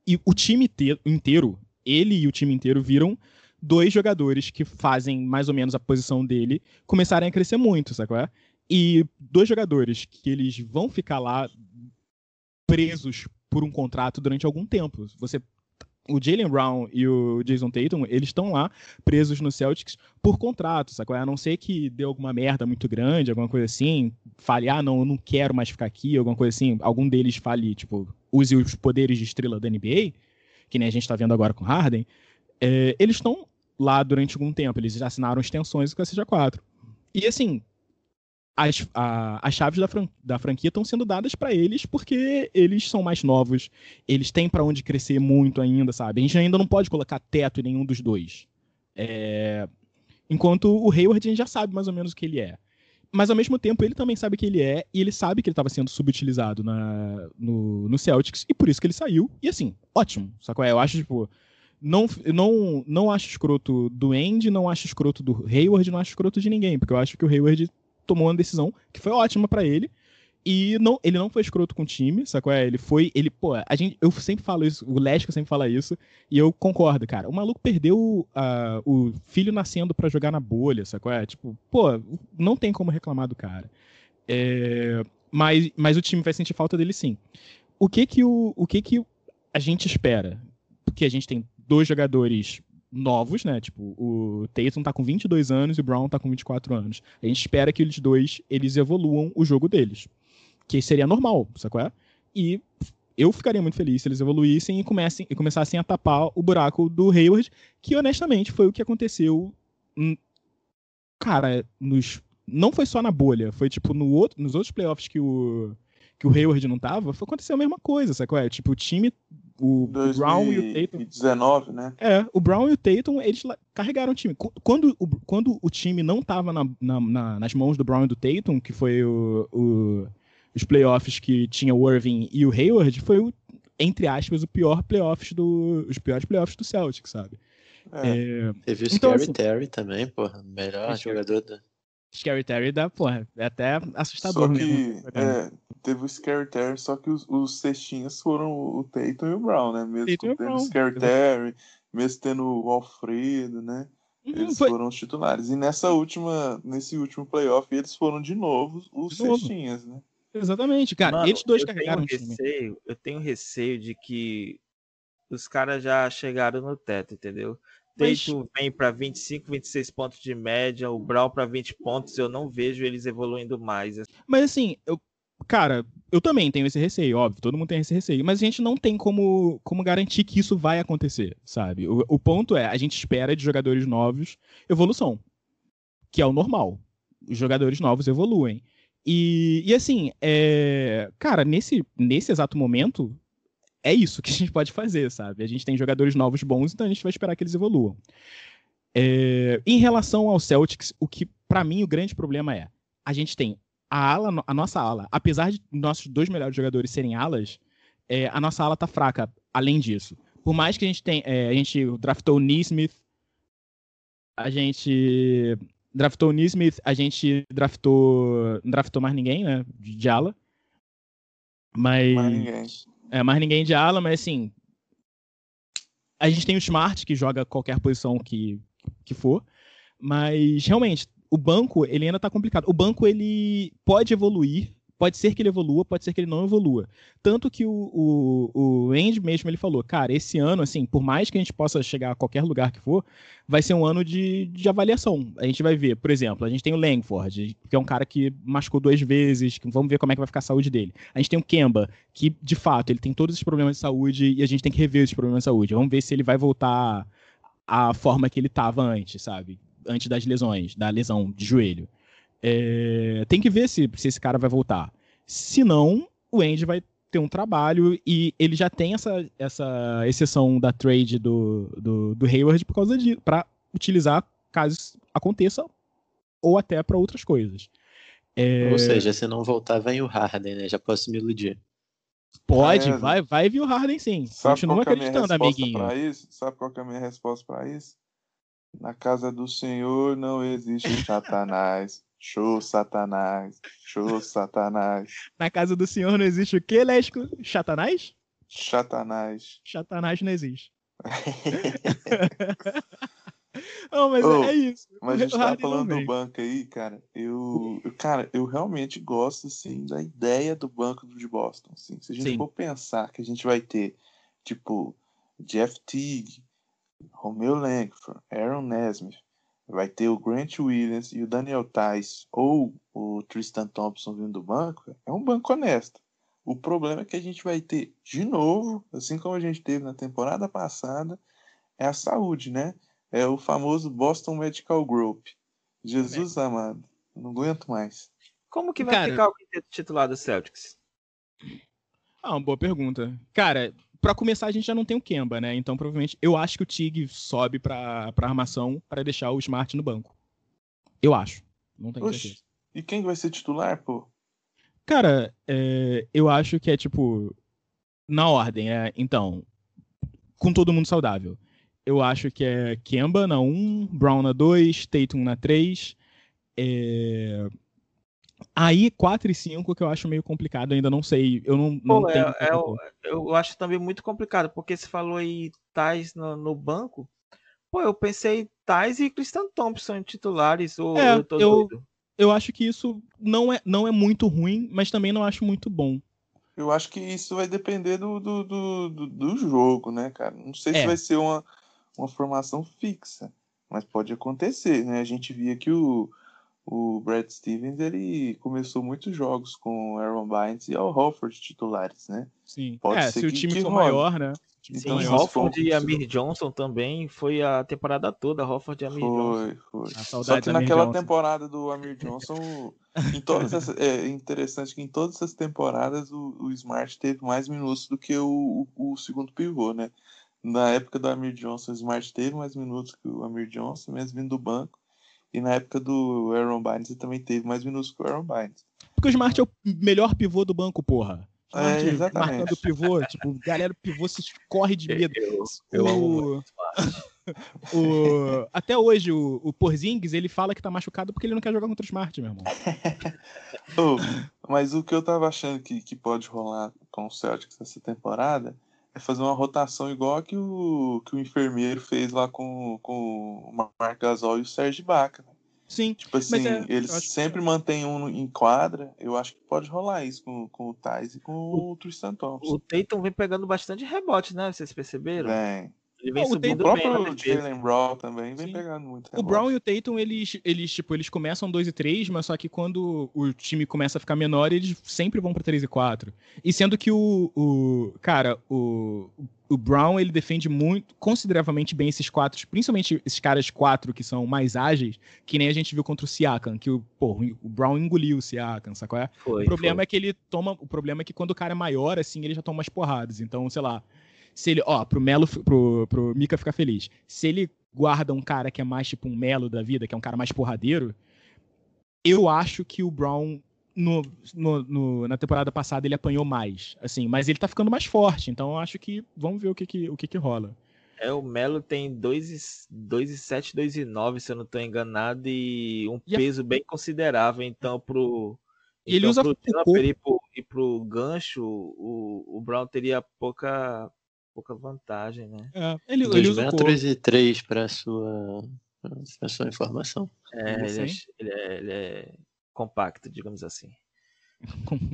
e o time inteiro, ele e o time inteiro viram dois jogadores que fazem mais ou menos a posição dele começarem a crescer muito, sacou? E dois jogadores que eles vão ficar lá presos por um contrato durante algum tempo. Você, o Jaylen Brown e o Jason Tatum, eles estão lá presos no Celtics por contrato, sacou? A não ser que dê alguma merda muito grande, alguma coisa assim, fale, ah, não, eu não quero mais ficar aqui, alguma coisa assim, algum deles fale, tipo... use os poderes de estrela da N B A, que nem a gente está vendo agora com o Harden, é, eles estão lá durante algum tempo, eles assinaram extensões com a C J quatro. E assim, as, a, as chaves da, fran, da franquia estão sendo dadas para eles porque eles são mais novos, eles têm para onde crescer muito ainda, sabe? A gente ainda não pode colocar teto em nenhum dos dois. É, enquanto o Hayward a gente já sabe mais ou menos o que ele é. Mas, ao mesmo tempo, ele também sabe que ele é, e ele sabe que ele estava sendo subutilizado na, no, no Celtics, e por isso que ele saiu. E, assim, ótimo. Sacou? Eu acho, tipo, não, não, não acho escroto do Andy, não acho escroto do Hayward, não acho escroto de ninguém, porque eu acho que o Hayward tomou uma decisão que foi ótima pra ele, e não, ele não foi escroto com o time, sacou? Ele foi, ele, pô, a gente, eu sempre falo isso, o Lesca sempre fala isso, e eu concordo, cara. O maluco perdeu uh, o filho nascendo pra jogar na bolha, sacou? Tipo, pô, não tem como reclamar do cara. É, mas, mas o time vai sentir falta dele, sim. O que que, o, o que que a gente espera? Porque a gente tem dois jogadores novos, né? Tipo, o Tatum tá com vinte e dois anos e o Brown tá com vinte e quatro anos. A gente espera que eles dois, eles evoluam o jogo deles. Que seria normal, sacou? E eu ficaria muito feliz se eles evoluíssem e, comecem, e começassem a tapar o buraco do Hayward, que honestamente foi o que aconteceu, cara, nos, não foi só na bolha, foi tipo no outro, nos outros playoffs que o, que o Hayward não tava, foi, aconteceu a mesma coisa, sacou? Tipo, o time, o dois mil e dezenove, Brown e o Tatum... dois mil e dezenove, né? É, o Brown e o Tatum, eles carregaram o time. Quando, quando o time não tava na, na, na, nas mãos do Brown e do Tatum, que foi o... o os playoffs que tinha o Irving e o Hayward, foi, o, entre aspas, o pior playoffs do, os piores playoffs do Celtic, sabe? É, é... Teve o então, Scary assim, Terry também, porra. Melhor é jogador do... Scary Terry dá, porra, é até assustador. Só que, mesmo. É, teve o Scary Terry, só que os, os cestinhos foram o Tatum e o Brown, né? Mesmo Tatum tendo o Scary Terry, mesmo tendo o Alfredo, né? Eles foi... foram os titulares. E nessa última, nesse último playoff, eles foram de novo os de novo. cestinhas, né? Exatamente, cara. Mano, eles dois carregaram o time. Receio, eu tenho receio de que os caras já chegaram no teto, entendeu? Mas... Tatum vem para vinte e cinco, vinte e seis pontos de média, o Brown para vinte pontos, eu não vejo eles evoluindo mais. Mas assim, eu, cara, eu também tenho esse receio, óbvio, todo mundo tem esse receio, mas a gente não tem como, como garantir que isso vai acontecer, sabe? O, o ponto é, a gente espera de jogadores novos evolução, que é o normal. Os jogadores novos evoluem. E, e assim, é, cara, nesse, nesse exato momento, é isso que a gente pode fazer, sabe? A gente tem jogadores novos bons, então a gente vai esperar que eles evoluam. É, em relação ao Celtics, o que, pra mim, o grande problema é, a gente tem a ala, a nossa ala, apesar de nossos dois melhores jogadores serem alas, é, a nossa ala tá fraca, além disso. Por mais que a gente tenha, é, a gente draftou o Nesmith, a gente... draftou o Nesmith, a gente draftou... Não draftou mais ninguém, né? De, de ala. Mas... Mais ninguém. É, mais ninguém de ala, mas assim... A gente tem o Smart, que joga qualquer posição que, que for. Mas, realmente, o banco, ele ainda tá complicado. O banco, ele pode evoluir. Pode ser que ele evolua, pode ser que ele não evolua. Tanto que o, o, o Andy mesmo, ele falou, cara, esse ano, assim, por mais que a gente possa chegar a qualquer lugar que for, vai ser um ano de, de avaliação. A gente vai ver, por exemplo, a gente tem o Langford, que é um cara que machucou duas vezes, que vamos ver como é que vai ficar a saúde dele. A gente tem o Kemba, que, de fato, ele tem todos esses problemas de saúde e a gente tem que rever esses problemas de saúde. Vamos ver se ele vai voltar à forma que ele estava antes, sabe? Antes das lesões, da lesão de joelho. É, tem que ver se, se esse cara vai voltar. Se não, o Andy vai ter um trabalho, e ele já tem essa, essa exceção da trade do, do, do Hayward por causa de, para utilizar caso aconteça, ou até para outras coisas. É... Ou seja, se não voltar, vem o Harden, né? Já posso me iludir. Pode, é... vai, vai vir o Harden sim. Sabe, continua acreditando, é amiguinho. Isso? Sabe qual que é a minha resposta para isso? Na casa do Senhor não existe Satanás. Show, Satanás. Show, Satanás. Na casa do Senhor não existe o quê, Lesco? Satanás? Satanás. Satanás não existe. Não, mas oh, é isso. Mas a gente tá falando do banco aí, cara. Eu, eu, cara, eu realmente gosto, assim, da ideia do banco de Boston. Assim. Se a gente Sim. for pensar que a gente vai ter, tipo, Jeff Teague, Romeo Langford, Aaron Nesmith, vai ter o Grant Williams e o Daniel Theis ou o Tristan Thompson vindo do banco, é um banco honesto. O problema é que a gente vai ter, de novo, assim como a gente teve na temporada passada, é a saúde, né? É o famoso Boston Medical Group. Jesus é. amado, não aguento mais. Como que vai Cara, ficar o quinteto titular do Celtics? Ah, uma boa pergunta. Cara, pra começar, a gente já não tem o Kemba, né? Então, provavelmente, eu acho que o Teague sobe pra, pra armação pra deixar o Smart no banco. Eu acho. Não tenho Oxe, certeza. E quem vai ser titular, pô? Cara, é, eu acho que é, tipo, na ordem, é, então, com todo mundo saudável. Eu acho que é Kemba na um, Brown na dois, Tatum na três. É... Aí quatro e cinco que eu acho meio complicado, ainda não sei. Eu não, não Pô, tenho. É, é, eu, eu acho também muito complicado, porque você falou aí Theis no, no banco. Pô, eu pensei Theis e Tristan Thompson titulares. Ou é, eu, tô eu, doido. Eu acho que isso não é, não é muito ruim, mas também não acho muito bom. Eu acho que isso vai depender do, do, do, do, do jogo, né, cara? Não sei é. se vai ser uma. uma formação fixa, mas pode acontecer, né? A gente via que o, o Brad Stevens, ele começou muitos jogos com Aaron Bynes e Al Horford titulares, né? Sim, pode é, ser se que, o time que for maior, né? Então, sim, Horford e Amir Johnson também, foi a temporada toda, Horford e Amir foi, Johnson. Foi, foi. Só que naquela Johnson. temporada do Amir Johnson, em todas as, é interessante que em todas as temporadas o, o Smart teve mais minutos do que o, o, o segundo pivô, né? Na época do Amir Johnson, o Smart teve mais minutos que o Amir Johnson, mesmo vindo do banco. E na época do Aaron Bynes, ele também teve mais minutos que o Aaron Bynes. Porque o Smart é o melhor pivô do banco, porra. É, exatamente. Marcando pivô, tipo, galera, o pivô se corre de medo. Eu, eu o... o... Até hoje, o, o Porzingis, ele fala que tá machucado porque ele não quer jogar contra o Smart, meu irmão. oh, mas o que eu tava achando que, que pode rolar com o Celtics essa temporada... É fazer uma rotação igual a que o, que o enfermeiro fez lá com, com o Marc Gasol e o Serge Ibaka. Sim. Tipo assim, é, eles sempre que... mantêm um em quadra. Eu acho que pode rolar isso com, com o Theis e com o, o Tristan Thompson. O Tatum vem pegando bastante rebote, né? Vocês perceberam? Vem. Ele vem Não, subindo o próprio bem, Jaylen Brown também vem Sim. pegando muito rebote. O Brown e o Tatum, eles, eles, tipo, eles começam dois e três, mas só que quando o time começa a ficar menor, eles sempre vão pra três e quatro. E sendo que o, o cara, o, o Brown, ele defende muito, consideravelmente bem esses quatro, principalmente esses caras quatro que são mais ágeis, que nem a gente viu contra o Siakam, que o, pô, o Brown engoliu o Siakam, sacou? Foi, o problema foi. é que ele toma, o problema é que quando o cara é maior, assim, ele já toma umas porradas, então, sei lá, Se ele, ó, pro Melo, pro, pro Mika ficar feliz. Se ele guarda um cara que é mais tipo um Melo da vida, que é um cara mais porradeiro, eu acho que o Brown no, no, no, na temporada passada ele apanhou mais, assim, mas ele tá ficando mais forte, então eu acho que vamos ver o que que, o que, que rola. É, o Melo tem dois e sete, dois e nove, se eu não tô enganado, e um e peso a... bem considerável, então pro... Ele então, usa pro Trumper e pro, e pro gancho, o, o Brown teria pouca... pouca vantagem, né? É, ele, ele usa dois metros e três para sua, pra sua informação. É, assim? ele, é, ele, é, ele é compacto, digamos assim.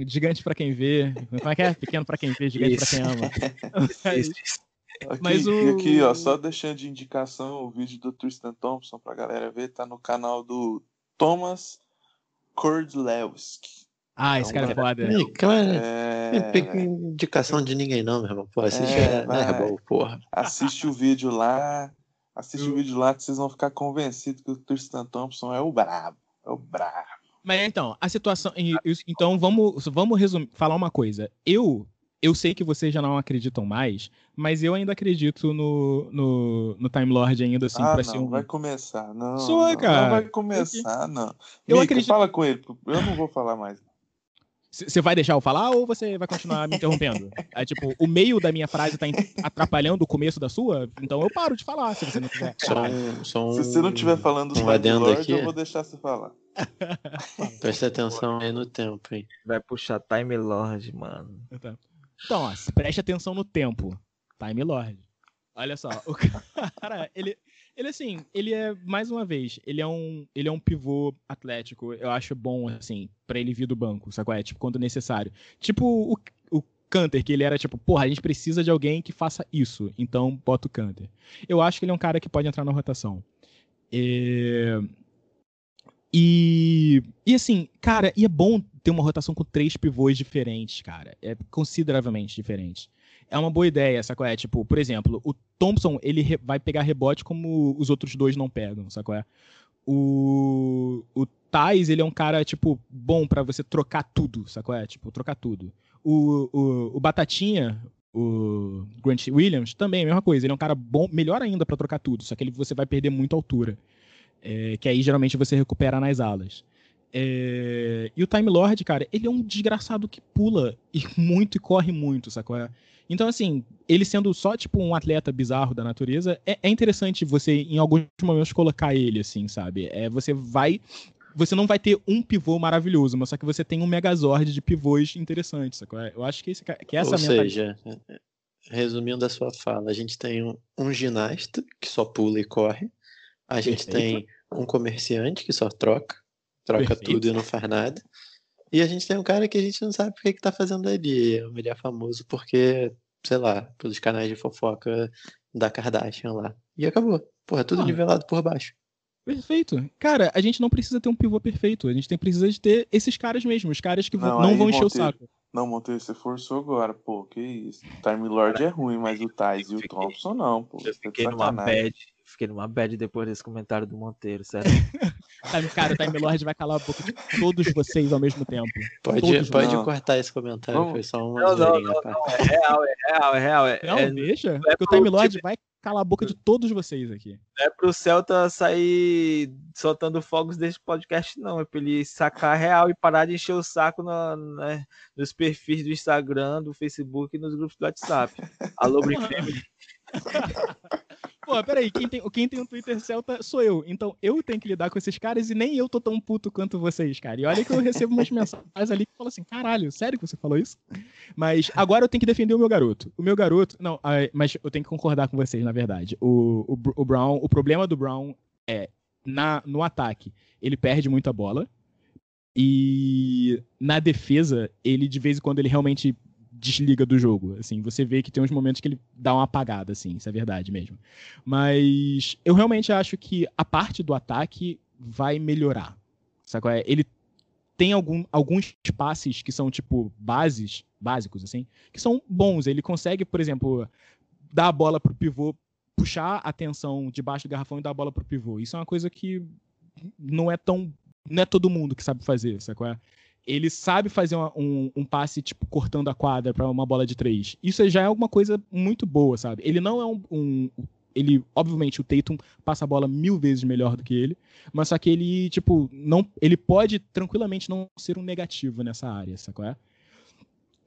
Gigante para quem vê, é pequeno para quem vê, gigante para quem ama. Mas, isso, isso. Mas aqui, o... aqui, ó, só deixando de indicação o vídeo do Tristan Thompson para a galera ver, tá no canal do Thomas Kordlewski. Ah, esse cara é foda. Cara, é... não pega indicação de ninguém não, meu irmão. Pô, assiste, é, é, é, porra. Assiste o vídeo lá, assiste o vídeo lá que vocês vão ficar convencidos que o Tristan Thompson é o brabo, é o brabo. Mas então, a situação... Então, vamos, vamos resumir, falar uma coisa. Eu, eu sei que vocês já não acreditam mais, mas eu ainda acredito no, no, no Time Lord ainda, assim, ah, pra não, ser um... vai começar, não. Sua, cara. Não vai começar, eu... não. Eu Mica, acredito... fala com ele, eu não vou falar mais. Você vai deixar eu falar ou você vai continuar me interrompendo? É tipo, o meio da minha frase tá atrapalhando o começo da sua, então eu paro de falar, se você não quiser. Só um, só um... Se você não estiver falando do Time Lord, aqui, eu vou deixar você falar. Presta atenção aí no tempo, hein? Vai puxar Time Lord, mano. Então, então ó, preste atenção no tempo. Time Lord. Olha só, o cara, ele, ele assim, ele é, mais uma vez, ele é um, ele é um pivô atlético, eu acho bom, assim, pra ele vir do banco, sacou? É, tipo, quando necessário. Tipo o, o Kanter, que ele era, tipo, porra, a gente precisa de alguém que faça isso, então bota o Kanter. Eu acho que ele é um cara que pode entrar na rotação. E... E, e assim, cara, e é bom ter uma rotação com três pivôs diferentes, cara. É consideravelmente diferente. É uma boa ideia, sacou? É, tipo, por exemplo, o Thompson, ele re- vai pegar rebote como os outros dois não pegam, sacou? É? O, o Theis, ele é um cara, tipo, bom pra você trocar tudo, sacou? É? Tipo, trocar tudo. O, o, o Batatinha... O Grant Williams também, a mesma coisa. Ele é um cara bom, melhor ainda pra trocar tudo, só que ele, você vai perder muita altura. É, que aí geralmente você recupera nas alas. É, e o Time Lord, cara, ele é um desgraçado que pula e muito e corre muito, sacou? Então, assim, ele sendo só tipo um atleta bizarro da natureza, é, é interessante você, em alguns momentos, colocar ele, assim, sabe? É, você vai... Você não vai ter um pivô maravilhoso, mas só que você tem um megazord de pivôs interessantes, sacou? Eu acho que, esse, que essa... Ou seja, mentalidade... resumindo a sua fala, a gente tem um, um ginasta que só pula e corre, a gente Perfeito. Tem um comerciante que só troca, troca Perfeito. Tudo e não faz nada, e a gente tem um cara que a gente não sabe porque que tá fazendo ali, ele é famoso porque, sei lá, pelos canais de fofoca da Kardashian lá, e acabou. Porra, tudo ah. nivelado por baixo. Perfeito. Cara, a gente não precisa ter um pivô perfeito. A gente tem, precisa de ter esses caras mesmo. Os caras que não, não vão encher Monteiro, o saco. Não, Monteiro, você forçou agora, pô. Que isso. O Time Lord é ruim, mas o Theis e o Thompson não, pô. Eu fiquei numa bad. Fiquei numa bad depois desse comentário do Monteiro, sério. Cara, o Time Lord vai calar a boca de todos vocês ao mesmo tempo. Pode, pode cortar esse comentário. Não. Foi só uma não, não, não, não. É real, é real, é real. É, não, é, deixa. É porque o Time Lord vai calar a boca de todos vocês aqui. Não é pro Celta sair soltando fogos desse podcast, não. É pra ele sacar a real e parar de encher o saco na, na, nos perfis do Instagram, do Facebook e nos grupos do WhatsApp. Alô, Bricfamily. Pô, peraí, quem tem, quem tem um Twitter Celta sou eu, então eu tenho que lidar com esses caras e nem eu tô tão puto quanto vocês, cara. E olha que eu recebo umas mensagens ali que falam assim, caralho, sério que você falou isso? Mas agora eu tenho que defender o meu garoto. O meu garoto, não, mas eu tenho que concordar com vocês, na verdade. O, o, o Brown, o problema do Brown é, na, no ataque, ele perde muito a bola e na defesa, ele de vez em quando ele realmente... desliga do jogo, assim, você vê que tem uns momentos que ele dá uma apagada, assim, isso é verdade mesmo, mas eu realmente acho que a parte do ataque vai melhorar, sacou? Ele tem algum, alguns passes que são, tipo, bases, básicos, assim, que são bons, ele consegue, por exemplo, dar a bola pro pivô, puxar a atenção debaixo do garrafão e dar a bola pro pivô, isso é uma coisa que não é tão, não é todo mundo que sabe fazer, sacou? Ele sabe fazer um, um, um passe, tipo, cortando a quadra pra uma bola de três. Isso já é alguma coisa muito boa, sabe? Ele não é um... um ele, obviamente, o Tatum passa a bola mil vezes melhor do que ele, mas só que ele, tipo, não, ele pode tranquilamente não ser um negativo nessa área, sacou? É?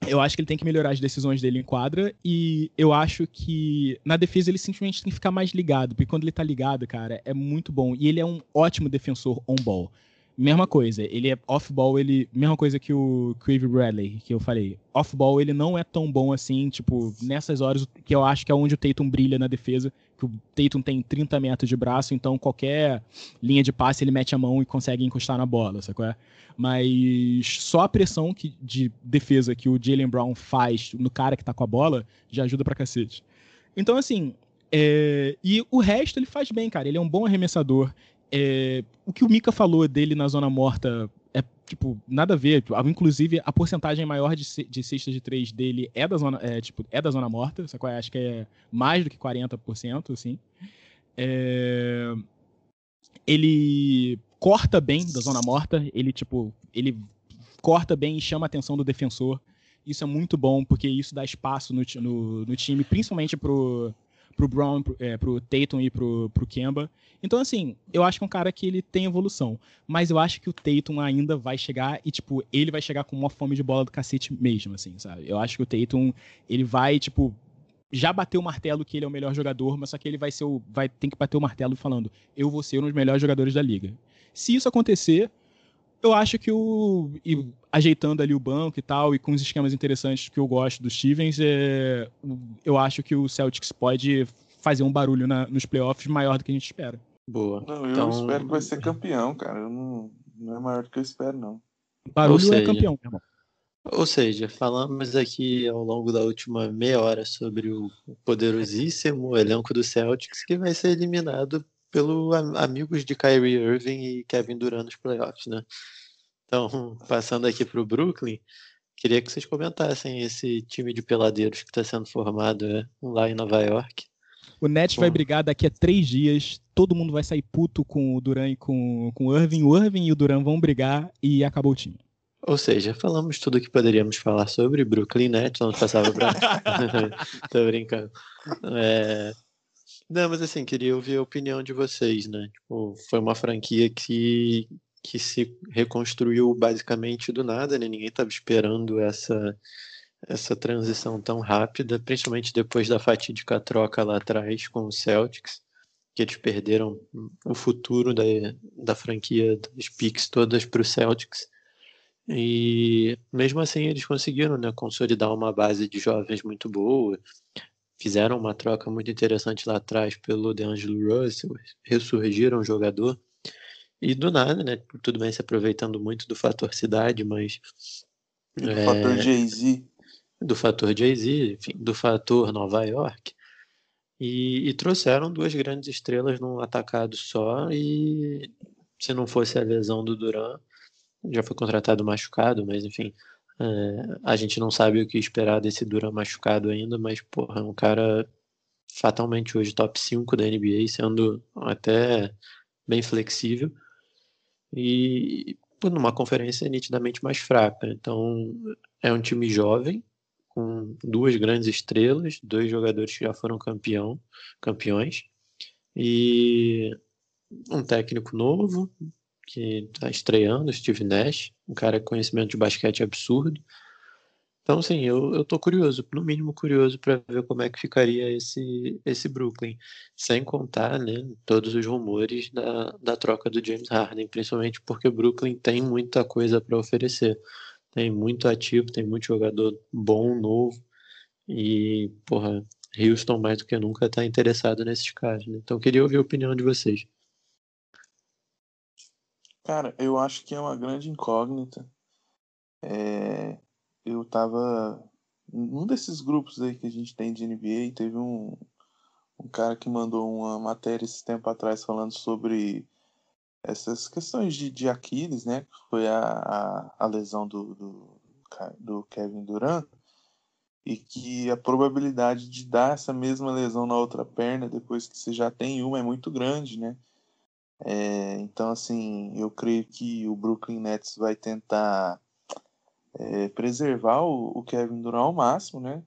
Eu acho que ele tem que melhorar as decisões dele em quadra e eu acho que na defesa ele simplesmente tem que ficar mais ligado, porque quando ele tá ligado, cara, é muito bom. E ele é um ótimo defensor on-ball. Mesma coisa, ele é off-ball, ele... Mesma coisa que o Avery Bradley, que eu falei. Off-ball, ele não é tão bom assim, tipo, nessas horas, que eu acho que é onde o Tatum brilha na defesa, que o Tatum tem trinta metros de braço, então qualquer linha de passe ele mete a mão e consegue encostar na bola, sacou? Mas só a pressão que, de defesa que o Jaylen Brown faz no cara que tá com a bola, já ajuda pra cacete. Então, assim, é... e o resto ele faz bem, cara, ele é um bom arremessador. É, o que o Mika falou dele na zona morta é, tipo, nada a ver. Inclusive, a porcentagem maior de, de cestas de três dele é da zona, é, tipo, é da zona morta. Só que eu acho que é mais do que quarenta por cento, assim. É, ele corta bem da zona morta. Ele, tipo, ele corta bem e chama a atenção do defensor. Isso é muito bom, porque isso dá espaço no, no, no time, principalmente pro, pro Brown, pro, é, pro Tatum e pro, pro Kemba. Então, assim, eu acho que é um cara que ele tem evolução. Mas eu acho que o Tatum ainda vai chegar e, tipo, ele vai chegar com uma fome de bola do cacete mesmo, assim, sabe? Eu acho que o Tatum, ele vai, tipo... já bateu o martelo que ele é o melhor jogador, mas só que ele vai ser o, vai ter que bater o martelo falando, eu vou ser um dos melhores jogadores da liga. Se isso acontecer, eu acho que o... E, ajeitando ali o banco e tal, e com os esquemas interessantes que eu gosto do Stevens, é, eu acho que o Celtics pode fazer um barulho na, nos playoffs maior do que a gente espera. Boa. Não, eu então... espero que vai ser campeão, cara. Eu não, não é maior do que eu espero, não. Barulho seja... é campeão, meu irmão. Ou seja, falamos aqui ao longo da última meia hora sobre o poderosíssimo elenco do Celtics, que vai ser eliminado pelos amigos de Kyrie Irving e Kevin Durant nos playoffs, né? Então, passando aqui para o Brooklyn, queria que vocês comentassem esse time de peladeiros que está sendo formado, né, lá em Nova York. O Nets vai brigar daqui a três dias, todo mundo vai sair puto com o Durant e com, com o Irving, o Irving e o Durant vão brigar e acabou o time. Ou seja, falamos tudo o que poderíamos falar sobre Brooklyn Nets, não passava pra... Tô brincando. É... Não, mas assim, queria ouvir a opinião de vocês, né? Tipo, foi uma franquia que, que se reconstruiu basicamente do nada, né? Ninguém estava esperando essa, essa transição tão rápida, principalmente depois da fatídica troca lá atrás com o Celtics, que eles perderam o futuro da, da franquia das picks todas para o Celtics. E mesmo assim eles conseguiram, né, consolidar uma base de jovens muito boa, fizeram uma troca muito interessante lá atrás pelo DeAngelo Russell, ressurgiram o jogador e do nada, né, tudo bem se aproveitando muito do fator cidade, mas do é, fator Jay-Z do fator Jay-Z, enfim, do fator Nova York e, e trouxeram duas grandes estrelas num atacado só e se não fosse a lesão do Durant já foi contratado machucado, mas enfim, é, a gente não sabe o que esperar desse Durant machucado ainda, mas porra, é um cara fatalmente hoje top cinco da N B A, sendo até bem flexível e numa conferência nitidamente mais fraca. Então é um time jovem com duas grandes estrelas, dois jogadores que já foram campeão, campeões e um técnico novo que está estreando, Steve Nash, um cara com conhecimento de basquete absurdo. Então, assim, eu estou curioso, no mínimo curioso, para ver como é que ficaria esse, esse Brooklyn, sem contar, né, todos os rumores da, da troca do James Harden, principalmente porque Brooklyn tem muita coisa para oferecer, tem muito ativo, tem muito jogador bom, novo, e, porra, Houston mais do que nunca está interessado nesses caras, né? Então, queria ouvir a opinião de vocês. Cara, eu acho que é uma grande incógnita. É, eu tava... Num desses grupos aí que a gente tem de N B A, teve um, um cara que mandou uma matéria esse tempo atrás falando sobre essas questões de, de Aquiles, né? Que foi a, a, a lesão do, do, do Kevin Durant. E que a probabilidade de dar essa mesma lesão na outra perna depois que você já tem uma é muito grande, né? É, então, assim, eu creio que o Brooklyn Nets vai tentar é, preservar o, o Kevin Durant ao máximo, né?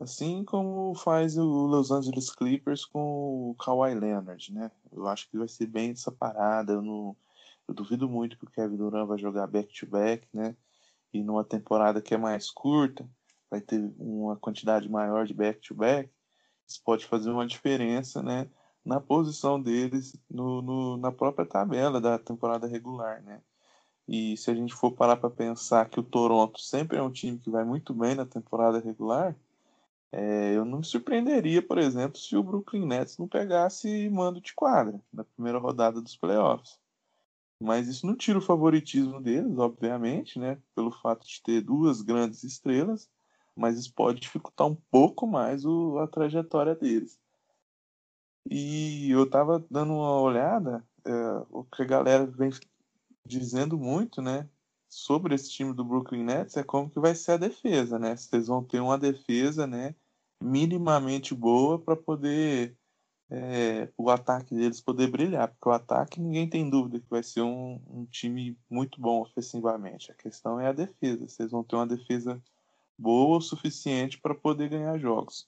Assim como faz o Los Angeles Clippers com o Kawhi Leonard, né? Eu acho que vai ser bem essa parada. Eu, não, eu duvido muito que o Kevin Durant vai jogar back-to-back, né? E numa temporada que é mais curta, vai ter uma quantidade maior de back-to-back. Isso pode fazer uma diferença, né, na posição deles no, no, na própria tabela da temporada regular, né? E se a gente for parar para pensar que o Toronto sempre é um time que vai muito bem na temporada regular, é, eu não me surpreenderia, por exemplo, se o Brooklyn Nets não pegasse mando de quadra na primeira rodada dos playoffs. Mas isso não tira o favoritismo deles, obviamente, né? Pelo fato de ter duas grandes estrelas, mas isso pode dificultar um pouco mais o, a trajetória deles. E eu tava dando uma olhada, é, o que a galera vem dizendo muito, né, sobre esse time do Brooklyn Nets é como que vai ser a defesa, né? Se eles vão ter uma defesa, né, minimamente boa para poder é, o ataque deles poder brilhar, porque o ataque ninguém tem dúvida que vai ser um, um time muito bom ofensivamente. A questão é a defesa, se eles vão ter uma defesa boa o suficiente para poder ganhar jogos.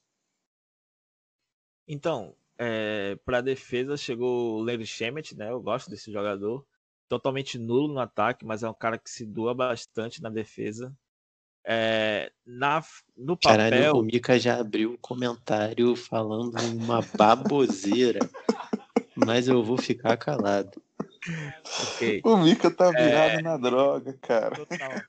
Então, é, para a defesa chegou o Landry Shamet, né? Eu gosto desse jogador. Totalmente nulo no ataque, mas é um cara que se doa bastante na defesa. É, na, no papel... Caralho, o Mika já abriu um comentário falando uma baboseira, mas eu vou ficar calado. Okay. O Mika tá virado é... na droga, cara. Total.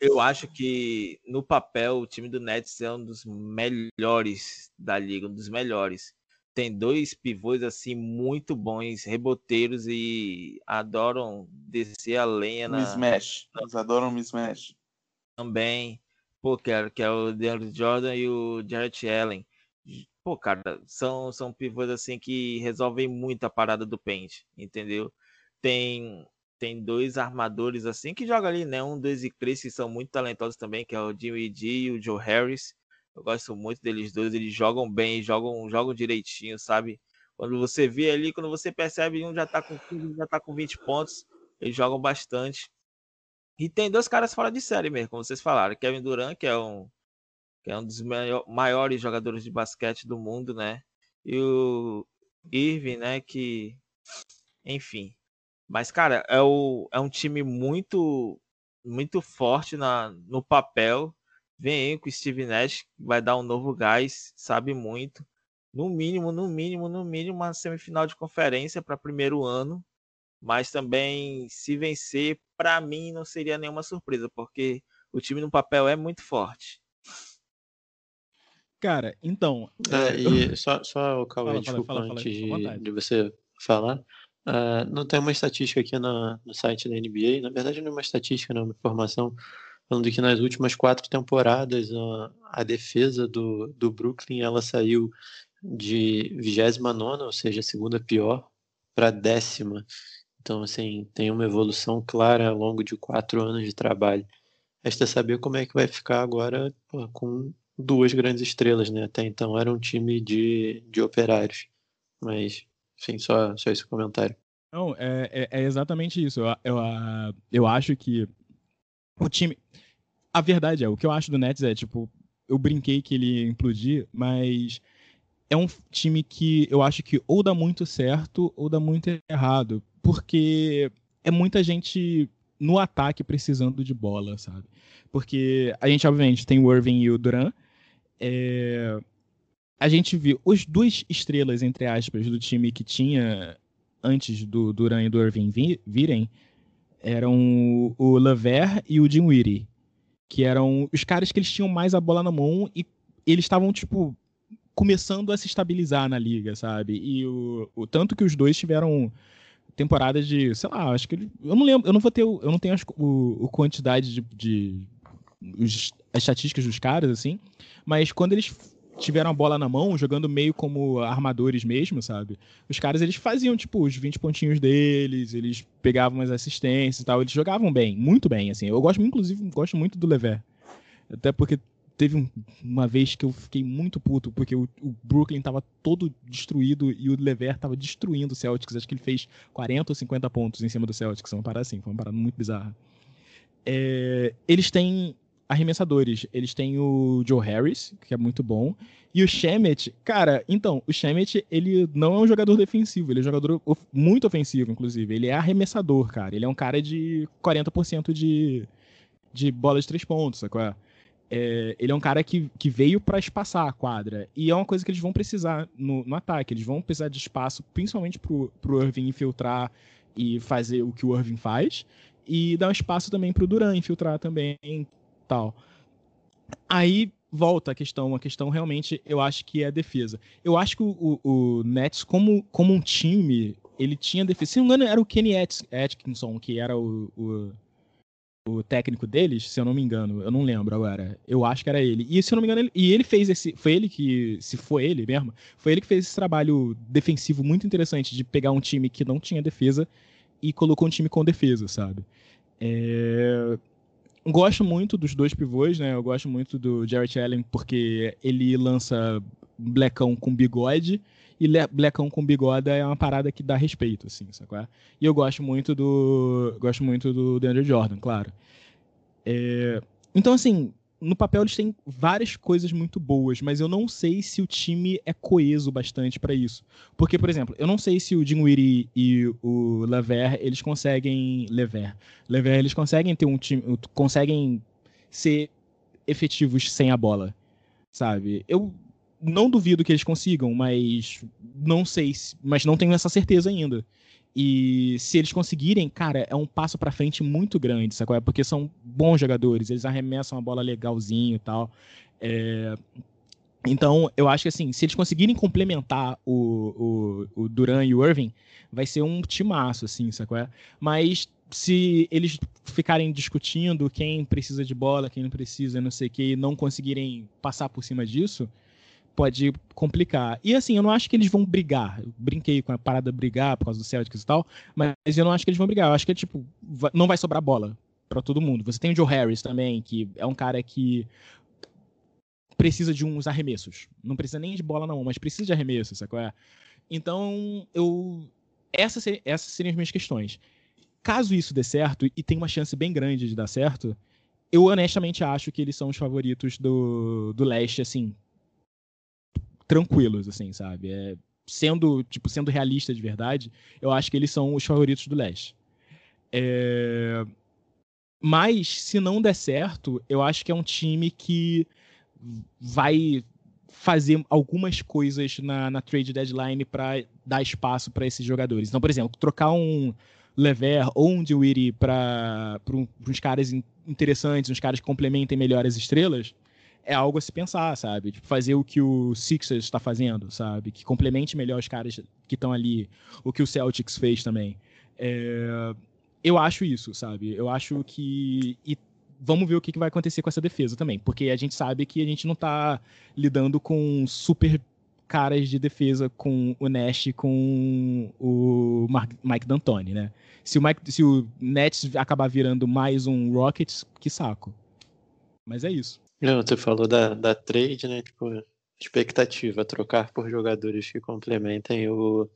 Eu acho que no papel o time do Nets é um dos melhores da liga, um dos melhores. Tem dois pivôs, assim, muito bons, reboteiros, e adoram descer a lenha na... Mismatch. Eles adoram mismatch. Também. Pô, cara, que é o DeAndre Jordan e o Jarrett Allen. Pô, cara, são, são pivôs, assim, que resolvem muito a parada do paint, entendeu? Tem, tem dois armadores, assim, que jogam ali, né? Um, dois e três, que são muito talentosos também, que é o Jimmy D e o Joe Harris. Eu gosto muito deles dois, eles jogam bem, jogam, jogam direitinho, sabe? Quando você vê ali, quando você percebe, um já tá com quinze, já tá com vinte pontos, eles jogam bastante. E tem dois caras fora de série mesmo, como vocês falaram. Kevin Durant, que é um, que é um dos maiores jogadores de basquete do mundo, né? E o Irving, né? Que, enfim. Mas, cara, é, o, é um time muito, muito forte na, no papel. Vem aí com o Steve Nash, vai dar um novo gás, sabe muito. No mínimo, no mínimo, no mínimo, uma semifinal de conferência para primeiro ano. Mas também, se vencer, para mim, não seria nenhuma surpresa, porque o time no papel é muito forte. Cara, então... É, e só, só o Cauê, desculpa, fala, antes fala, de, de você falar. Uh, não tem uma estatística aqui na, no site da N B A. Na verdade, não é uma estatística, não é uma informação... Falando que nas últimas quatro temporadas a, a defesa do, do Brooklyn ela saiu de vigésima nona, ou seja, a segunda pior, para décima. Então, assim, tem uma evolução clara ao longo de quatro anos de trabalho. Resta saber como é que vai ficar agora, pô, com duas grandes estrelas, né? Até então era um time de, de operários. Mas, enfim, só, só esse comentário. Não, é, é, é exatamente isso. Eu, eu, eu acho que o time... A verdade é, o que eu acho do Nets é, tipo, eu brinquei que ele ia implodir, mas é um time que eu acho que ou dá muito certo ou dá muito errado, porque é muita gente no ataque precisando de bola, sabe? Porque a gente, obviamente, tem o Irving e o Durant, é... a gente viu os duas estrelas, entre aspas, do time que tinha antes do Durant e do Irving virem, eram o LeVert e o Dinwiddie, que eram os caras que eles tinham mais a bola na mão e eles estavam, tipo, começando a se estabilizar na liga, sabe? E o, o tanto que os dois tiveram temporadas de, sei lá, acho que eles, eu não lembro, eu não vou ter, eu não tenho a quantidade de, de os, as estatísticas dos caras, assim, mas quando eles tiveram a bola na mão, jogando meio como armadores mesmo, sabe? Os caras, eles faziam, tipo, os vinte pontinhos deles, eles pegavam as assistências e tal, eles jogavam bem, muito bem, assim. Eu gosto, inclusive, gosto muito do LeVert. Até porque teve um, uma vez que eu fiquei muito puto, porque o, o Brooklyn tava todo destruído e o LeVert tava destruindo o Celtics. Acho que ele fez quarenta ou cinquenta pontos em cima do Celtics, uma parada assim, foi uma parada muito bizarra. É, eles têm... arremessadores, eles têm o Joe Harris, que é muito bom, e o Shamet, cara, então, o Shamet, ele não é um jogador defensivo, ele é um jogador of- muito ofensivo, inclusive, ele é arremessador, cara, ele é um cara de quarenta por cento de, de bola de três pontos, sacou? É, ele é um cara que, que veio pra espaçar a quadra, e é uma coisa que eles vão precisar no, no ataque, eles vão precisar de espaço, principalmente pro, pro Irving infiltrar e fazer o que o Irving faz, e dar um espaço também pro Durant infiltrar também, tal. Aí volta a questão, a questão realmente eu acho que é a defesa. Eu acho que o, o, o Nets como, como um time, ele tinha defesa. Se não me engano era o Kenny Atkinson que era o, o, o técnico deles, se eu não me engano, eu não lembro agora, eu acho que era ele. E se eu não me engano, ele, e ele fez esse, foi ele que, se foi ele mesmo, foi ele que fez esse trabalho defensivo muito interessante de pegar um time que não tinha defesa e colocou um time com defesa, sabe? É... Gosto muito dos dois pivôs, né? Eu gosto muito do Jarrett Allen porque ele lança blecão com bigode e le- blecão com bigoda é uma parada que dá respeito, assim, sacou? E eu gosto muito do... Gosto muito do DeAndre Jordan, claro. É... Então, assim, no papel eles têm várias coisas muito boas, mas eu não sei se o time é coeso bastante para isso. Porque, por exemplo, eu não sei se o Dinwiddie e o LeVert, eles conseguem... LeVert. LeVert, eles conseguem ter um time... Conseguem ser efetivos sem a bola, sabe? Eu não duvido que eles consigam, mas não sei... Mas não tenho essa certeza ainda. E se eles conseguirem, cara, é um passo pra frente muito grande, sacou? É porque são bons jogadores, eles arremessam a bola legalzinho e tal. É... Então, eu acho que assim, se eles conseguirem complementar o, o, o Durant e o Irving, vai ser um timaço, assim, sacou? É? Mas se eles ficarem discutindo quem precisa de bola, quem não precisa, não sei o que, e não conseguirem passar por cima disso... pode complicar. E assim, eu não acho que eles vão brigar. Eu brinquei com a parada brigar por causa do Celtics e tal, mas eu não acho que eles vão brigar. Eu acho que, tipo, não vai sobrar bola pra todo mundo. Você tem o Joe Harris também, que é um cara que precisa de uns arremessos. Não precisa nem de bola na mão, mas precisa de arremesso, sacou? Então, eu... Essas, ser... Essas seriam as minhas questões. Caso isso dê certo, e tem uma chance bem grande de dar certo, eu honestamente acho que eles são os favoritos do, do leste, assim, tranquilos, assim, sabe? É, sendo, tipo, sendo realista de verdade, eu acho que eles são os favoritos do leste. É... Mas, se não der certo, eu acho que é um time que vai fazer algumas coisas na, na trade deadline para dar espaço para esses jogadores. Então, por exemplo, trocar um Lever ou um Dinwiddie para uns caras interessantes, uns caras que complementem melhor as estrelas, é algo a se pensar, sabe? Tipo, fazer o que o Sixers está fazendo, sabe? Que complemente melhor os caras que estão ali. O que o Celtics fez também. É... Eu acho isso, sabe? Eu acho que... E vamos ver o que vai acontecer com essa defesa também. Porque a gente sabe que a gente não está lidando com super caras de defesa, com o Nash e com o Mike D'Antoni, né? Se o, Mike... Se o Nets acabar virando mais um Rockets, que saco. Mas é isso. Não, você falou da, da trade, né? Tipo, expectativa, trocar por jogadores que complementem o,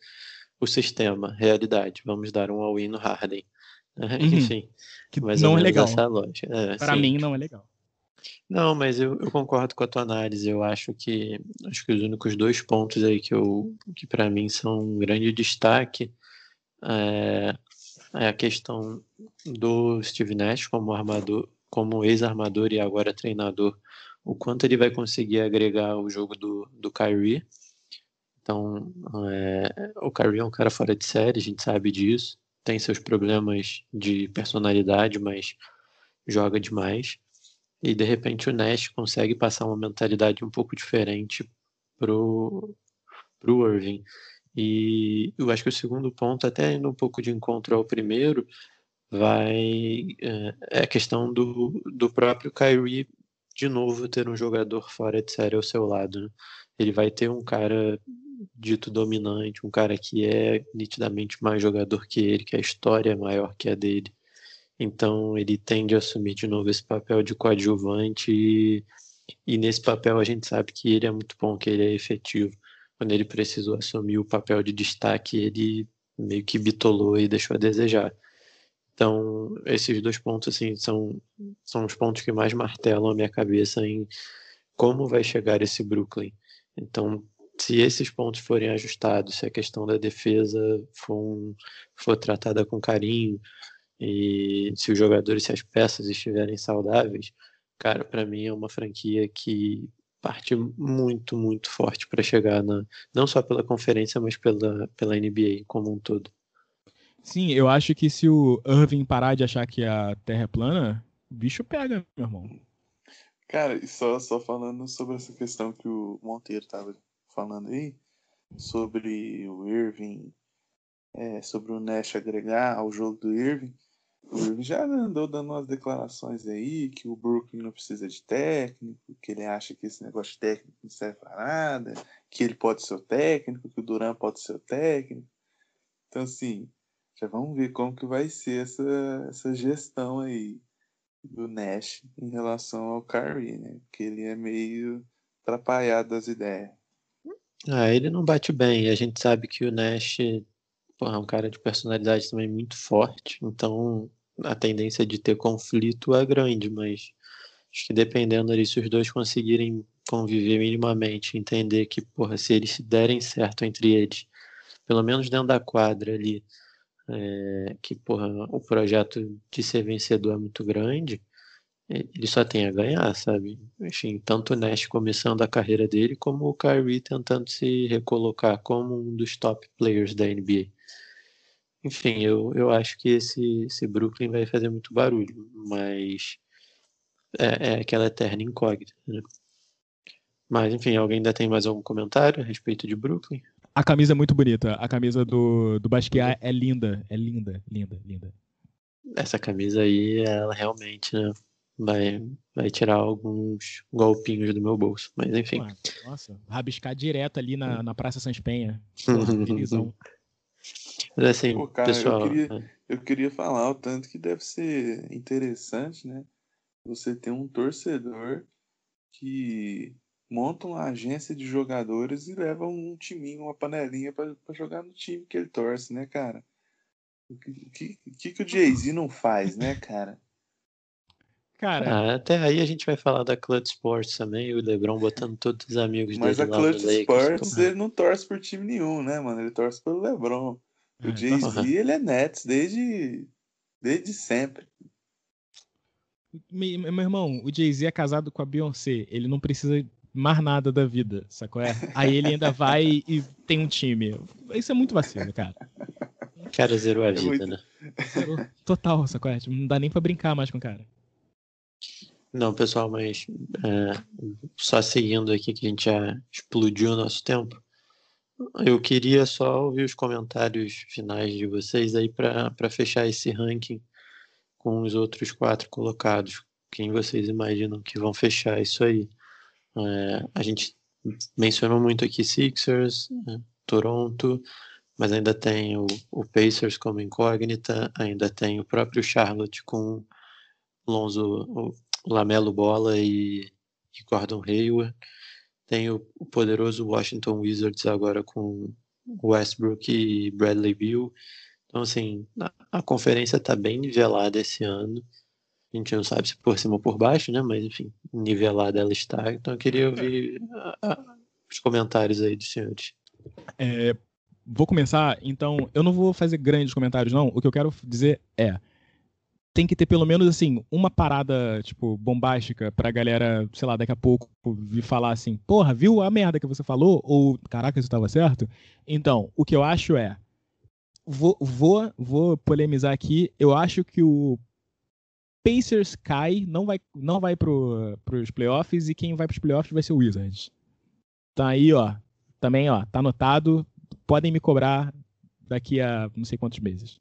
o sistema, realidade. Vamos dar um all-in no Harden. Uhum. Enfim, que mais não ou menos é legal. Essa loja. É, para mim não é legal. Não, mas eu, eu concordo com a tua análise. Eu acho que acho que os únicos dois pontos aí que eu que para mim são um grande destaque é, é a questão do Steve Nash como armador. Como ex-armador e agora treinador, o quanto ele vai conseguir agregar o jogo do, do Kyrie. Então, é, o Kyrie é um cara fora de série, a gente sabe disso. Tem seus problemas de personalidade, mas joga demais. E, de repente, o Nash consegue passar uma mentalidade um pouco diferente pro, pro Irving. E eu acho que o segundo ponto, até indo um pouco de encontro ao primeiro... vai é a questão do, do próprio Kyrie de novo ter um jogador fora de série ao seu lado, né? Ele vai ter um cara dito dominante, um cara que é nitidamente mais jogador que ele, que a história é maior que a dele, então ele tende a assumir de novo esse papel de coadjuvante e, e nesse papel a gente sabe que ele é muito bom, que ele é efetivo. Quando ele precisou assumir o papel de destaque, ele meio que bitolou e deixou a desejar. Então, esses dois pontos assim, são, são os pontos que mais martelam a minha cabeça em como vai chegar esse Brooklyn. Então, se esses pontos forem ajustados, se a questão da defesa for, um, for tratada com carinho, e se os jogadores, se as peças estiverem saudáveis, cara, para mim é uma franquia que parte muito, muito forte para chegar, na, não só pela conferência, mas pela, pela N B A como um todo. Sim, eu acho que se o Irving parar de achar que a Terra é plana, o bicho pega, meu irmão. Cara, e só, só falando sobre essa questão que o Monteiro tava falando aí, sobre o Irving, é, sobre o Nash agregar ao jogo do Irving, o Irving já andou dando umas declarações aí, que o Brooklyn não precisa de técnico, que ele acha que esse negócio de técnico não serve pra nada, que ele pode ser o técnico, que o Durant pode ser o técnico. Então, assim... já vamos ver como que vai ser essa, essa gestão aí do Nash em relação ao Kyrie, né? Porque ele é meio atrapalhado das ideias. Ah, ele não bate bem. A gente sabe que o Nash, porra, é um cara de personalidade também muito forte, então a tendência de ter conflito é grande, mas Acho que dependendo ali, se os dois conseguirem conviver minimamente, entender que, porra, se eles se derem certo entre eles, pelo menos dentro da quadra ali, é, que, porra, o projeto de ser vencedor é muito grande, ele só tem a ganhar, sabe? Enfim, tanto o Nash começando a carreira dele, como o Kyrie tentando se recolocar como um dos top players da N B A. Enfim, eu, eu acho que esse, esse Brooklyn vai fazer muito barulho, mas é, é aquela eterna incógnita, né? Mas, enfim, alguém ainda tem mais algum comentário a respeito de Brooklyn? A camisa é muito bonita. A camisa do, do Basquiat é linda, é linda, linda, linda. Essa camisa aí, ela realmente, né? Vai, vai tirar alguns golpinhos do meu bolso, mas enfim. Nossa, rabiscar direto ali na, na Praça Sans Penha. Mas assim, pô, cara, pessoal... Eu queria, é. eu queria falar o tanto que deve ser interessante, né? Você ter um torcedor que monta uma agência de jogadores e leva um timinho, uma panelinha pra, pra jogar no time que ele torce, né, cara? O que, que, que o Jay-Z não faz, né, cara? Cara, ah, até aí a gente vai falar da Clutch Sports também, o LeBron botando todos os amigos dele lá no Lakers. Mas a Clutch Sports, ele não torce por time nenhum, né, mano? Ele torce pelo LeBron. O é, Jay-Z, tá, ele é Nets desde, desde sempre. Meu, meu irmão, o Jay-Z é casado com a Beyoncé, ele não precisa mais nada da vida, sacou? É? Aí ele ainda vai e tem um time. Isso é muito vacilo, cara. O cara zerou a vida, muito... né? Total, sacou? É? Não dá nem pra brincar mais com o cara. Não, pessoal, mas é, só seguindo aqui que a gente já explodiu o nosso tempo, eu queria só ouvir os comentários finais de vocês aí para fechar esse ranking com os outros quatro colocados. Quem vocês imaginam que vão fechar isso aí? É, a gente mencionou muito aqui Sixers, né, Toronto, mas ainda tem o, o Pacers como incógnita, ainda tem o próprio Charlotte com Lonzo, Lamelo Bola e, e Gordon Hayward. Tem o, o poderoso Washington Wizards agora com Westbrook e Bradley Beal. Então, assim, a, a conferência está bem nivelada esse ano. A gente não sabe se por cima ou por baixo, né? Mas, enfim, nivelada ela está. Então, eu queria ouvir a, a, os comentários aí dos senhores. É, vou começar, então, eu não vou fazer grandes comentários, não. O que eu quero dizer é... tem que ter pelo menos, assim, uma parada, tipo, bombástica pra galera, sei lá, daqui a pouco vir falar assim, porra, viu a merda que você falou? Ou, caraca, isso tava certo? Então, o que eu acho é, vou, vou, vou polemizar aqui, eu acho que o Pacers cai, não vai, não vai pro, pros playoffs, e quem vai pros playoffs vai ser o Wizards. Tá aí, ó, também, ó, tá anotado, podem me cobrar daqui a não sei quantos meses.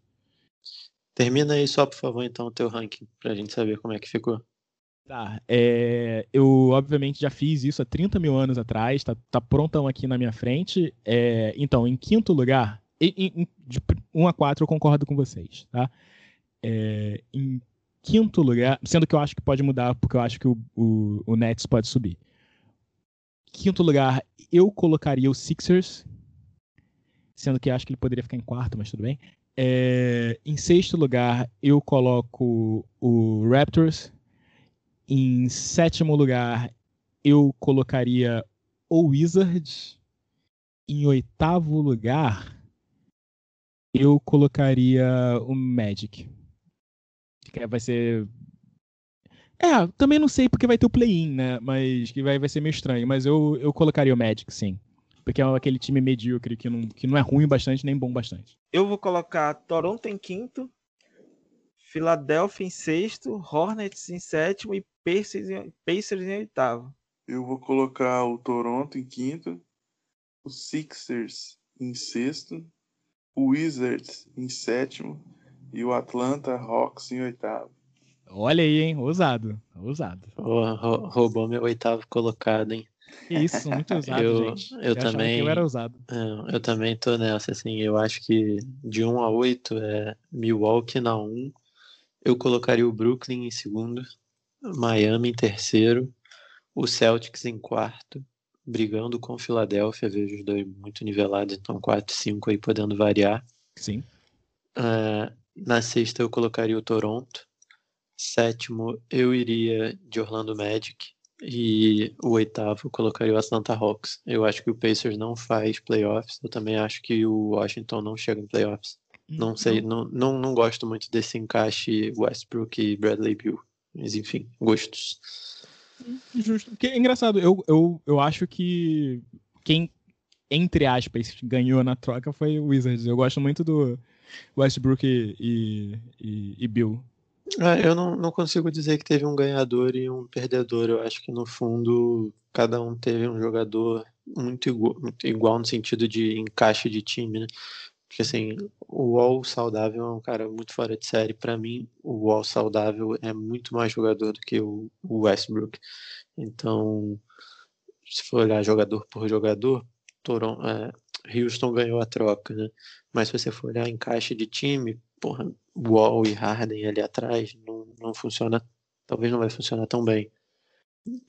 Termina aí só, por favor, então, o teu ranking, pra gente saber como é que ficou. Tá, é, eu obviamente já fiz isso há trinta mil anos atrás, tá, tá prontão aqui na minha frente. É, então, em quinto lugar, em, em, de um a quatro eu concordo com vocês, tá? É, em quinto lugar, sendo que eu acho que pode mudar, porque eu acho que o, o, o Nets pode subir. Quinto lugar, eu colocaria o Sixers, sendo que eu acho que ele poderia ficar em quarto, mas tudo bem. É, em sexto lugar, eu coloco o Raptors. Em sétimo lugar, eu colocaria o Wizards. Em oitavo lugar, eu colocaria o Magic. Que vai ser... É, também não sei porque vai ter o play-in, né? Mas que vai, vai ser meio estranho. Mas eu, eu colocaria o Magic, sim. Porque é aquele time medíocre que não, que não é ruim bastante nem bom bastante. Eu vou colocar Toronto em quinto, Philadelphia em sexto, Hornets em sétimo e Pacers em, Pacers em oitavo. Eu vou colocar o Toronto em quinto, o Sixers em sexto, o Wizards em sétimo e o Atlanta Hawks em oitavo. Olha aí, hein? Ousado. Ousado. Oh, roubou meu oitavo colocado, hein? Isso, muito ousado, eu, gente. Eu, eu também. Eu, era ousado. É, eu também tô nessa, assim. Eu acho que de um a oito é Milwaukee na um. Eu colocaria o Brooklyn em segundo, Miami em terceiro, o Celtics em quarto, brigando com o Philadelphia. Vejo os dois muito nivelados, então quatro e cinco aí podendo variar. Sim. É, na sexta eu colocaria o Toronto. Sétimo, eu iria de Orlando Magic. E o oitavo, eu colocaria o Atlanta Hawks. Eu acho que o Pacers não faz playoffs. Eu também acho que o Washington não chega em playoffs. Não sei, não, não, não gosto muito desse encaixe Westbrook e Bradley Beal. Mas, enfim, gostos. Justo. Porque é engraçado, eu, eu, eu acho que quem, entre aspas, ganhou na troca foi o Wizards. Eu gosto muito do Westbrook e, e, e Beal. Ah, eu não, não consigo dizer que teve um ganhador e um perdedor. Eu acho que, no fundo, cada um teve um jogador muito igual, muito igual no sentido de encaixe de time, né? Porque, assim, o Wall saudável é um cara muito fora de série. Para mim, o Wall saudável é muito mais jogador do que o Westbrook. Então, se for olhar jogador por jogador, Toron, é, Houston ganhou a troca, né? Mas se você for olhar encaixe de time, porra, Wall e Harden ali atrás não, não funciona, talvez não vai funcionar tão bem.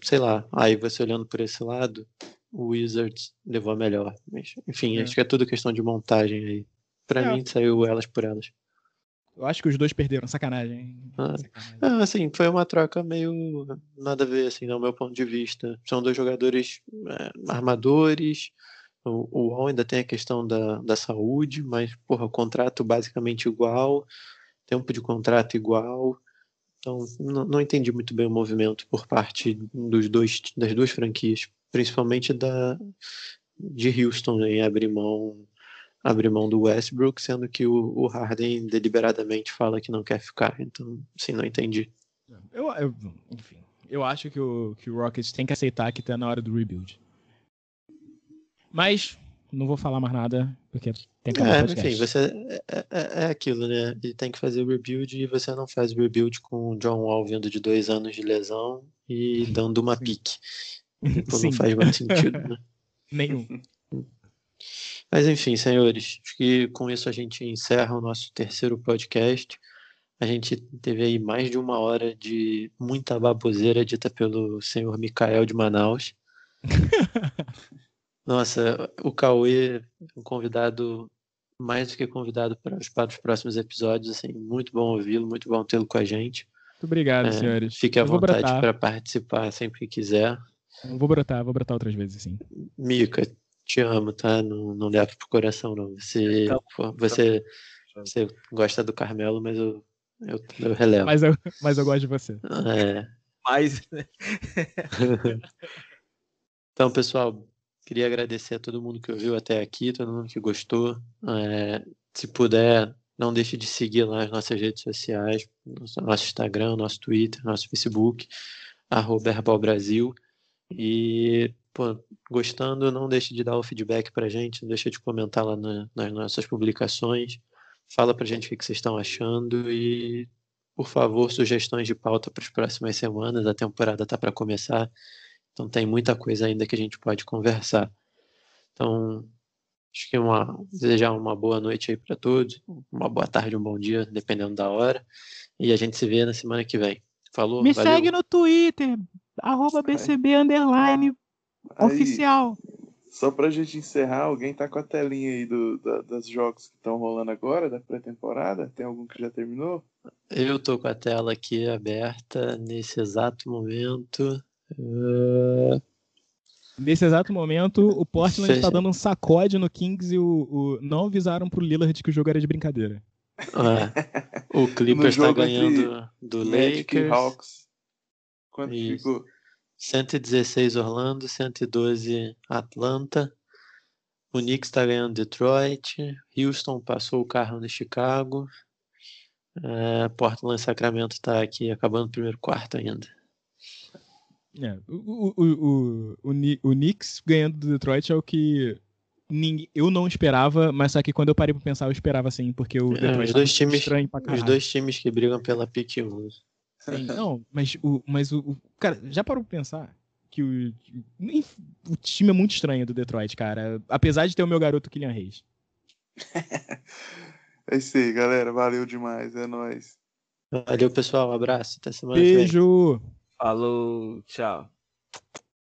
Sei lá, aí você olhando por esse lado... O Wizards levou a melhor. Mas, enfim, é. acho que é tudo questão de montagem aí. Pra é. mim, saiu elas por elas. Eu acho que os dois perderam, sacanagem. Ah. sacanagem. Ah, assim, foi uma troca meio nada a ver, assim, no meu ponto de vista. São dois jogadores é, armadores. O, o Wall ainda tem a questão da, da saúde, mas, porra, o contrato basicamente igual, tempo de contrato igual. Então, não, não entendi muito bem o movimento por parte dos dois, das duas franquias. Principalmente da, de Houston, né, em abrir mão, abrir mão do Westbrook, sendo que o, o Harden deliberadamente fala que não quer ficar. Então, assim, não entendi. Eu, eu, enfim, eu acho que o, que o Rockets tem que aceitar que tá na hora do rebuild. Mas não vou falar mais nada, porque tem que acabar o podcast. É, enfim, você, é, é, é aquilo, né? Ele tem que fazer o rebuild e você não faz o rebuild com o John Wall vindo de dois anos de lesão e dando uma pique. Então não faz mais sentido, né? Nenhum. Mas enfim, senhores, acho que com isso a gente encerra o nosso terceiro podcast. A gente teve aí mais de uma hora de muita baboseira dita pelo senhor Mikael de Manaus. Nossa, o Cauê, um convidado mais do que convidado para os, para os próximos episódios, assim, muito bom ouvi-lo, muito bom tê-lo com a gente. Muito obrigado, é, senhores. Fique à Eu vontade para participar sempre que quiser. Vou brotar, vou brotar outras vezes, sim. Mika, te amo, tá? Não, não leva pro coração, não. Você, então, você, então. você gosta do Carmelo, mas eu, eu, eu relevo. Mas eu, mas eu gosto de você. É. Mas... Então, pessoal, queria agradecer a todo mundo que ouviu até aqui, todo mundo que gostou. É, se puder, não deixe de seguir lá as nossas redes sociais, nosso Instagram, nosso Twitter, nosso Facebook, arroba Herbal Brasil. E, pô, gostando, não deixe de dar o feedback pra gente, não deixe de comentar lá na, nas nossas publicações, fala pra gente o que, que vocês estão achando e, por favor, sugestões de pauta para as próximas semanas. A temporada tá para começar, então tem muita coisa ainda que a gente pode conversar. Então, acho que uma, desejar uma boa noite aí pra todos, uma boa tarde, um bom dia, dependendo da hora, e a gente se vê na semana que vem. Falou, Me valeu. Segue no Twitter, arroba bcb underline oficial. Só pra gente encerrar, alguém tá com a telinha aí do, da, das jogos que estão rolando agora, da pré-temporada? Tem algum que já terminou? Eu tô com a tela aqui aberta nesse exato momento. Uh... Nesse exato momento, o Portland Você... tá dando um sacode no Kings e o, o... não avisaram pro Lillard que o jogo era de brincadeira. É. O Clippers tá ganhando do Lakers. Hawks. Quanto ficou? cento e dezesseis Orlando, cento e doze Atlanta. O Knicks tá ganhando Detroit. Houston passou o carro no Chicago. É, Portland Sacramento tá aqui acabando o primeiro quarto ainda. É, o, o, o, o, o Knicks ganhando do Detroit é o que... Eu não esperava, mas só que quando eu parei pra pensar, eu esperava sim, porque o Detroit é, os dois times, estranho pra caralho. Os dois times que brigam pela pick um. Sim, não, mas o, mas o, o... Cara, já parou pra pensar que o, o time é muito estranho do Detroit, cara. Apesar de ter o meu garoto Kylian Reis. É isso aí, galera. Valeu demais, é nóis. Valeu, pessoal. Um abraço. Até semana que vem. Beijo. Falou, tchau.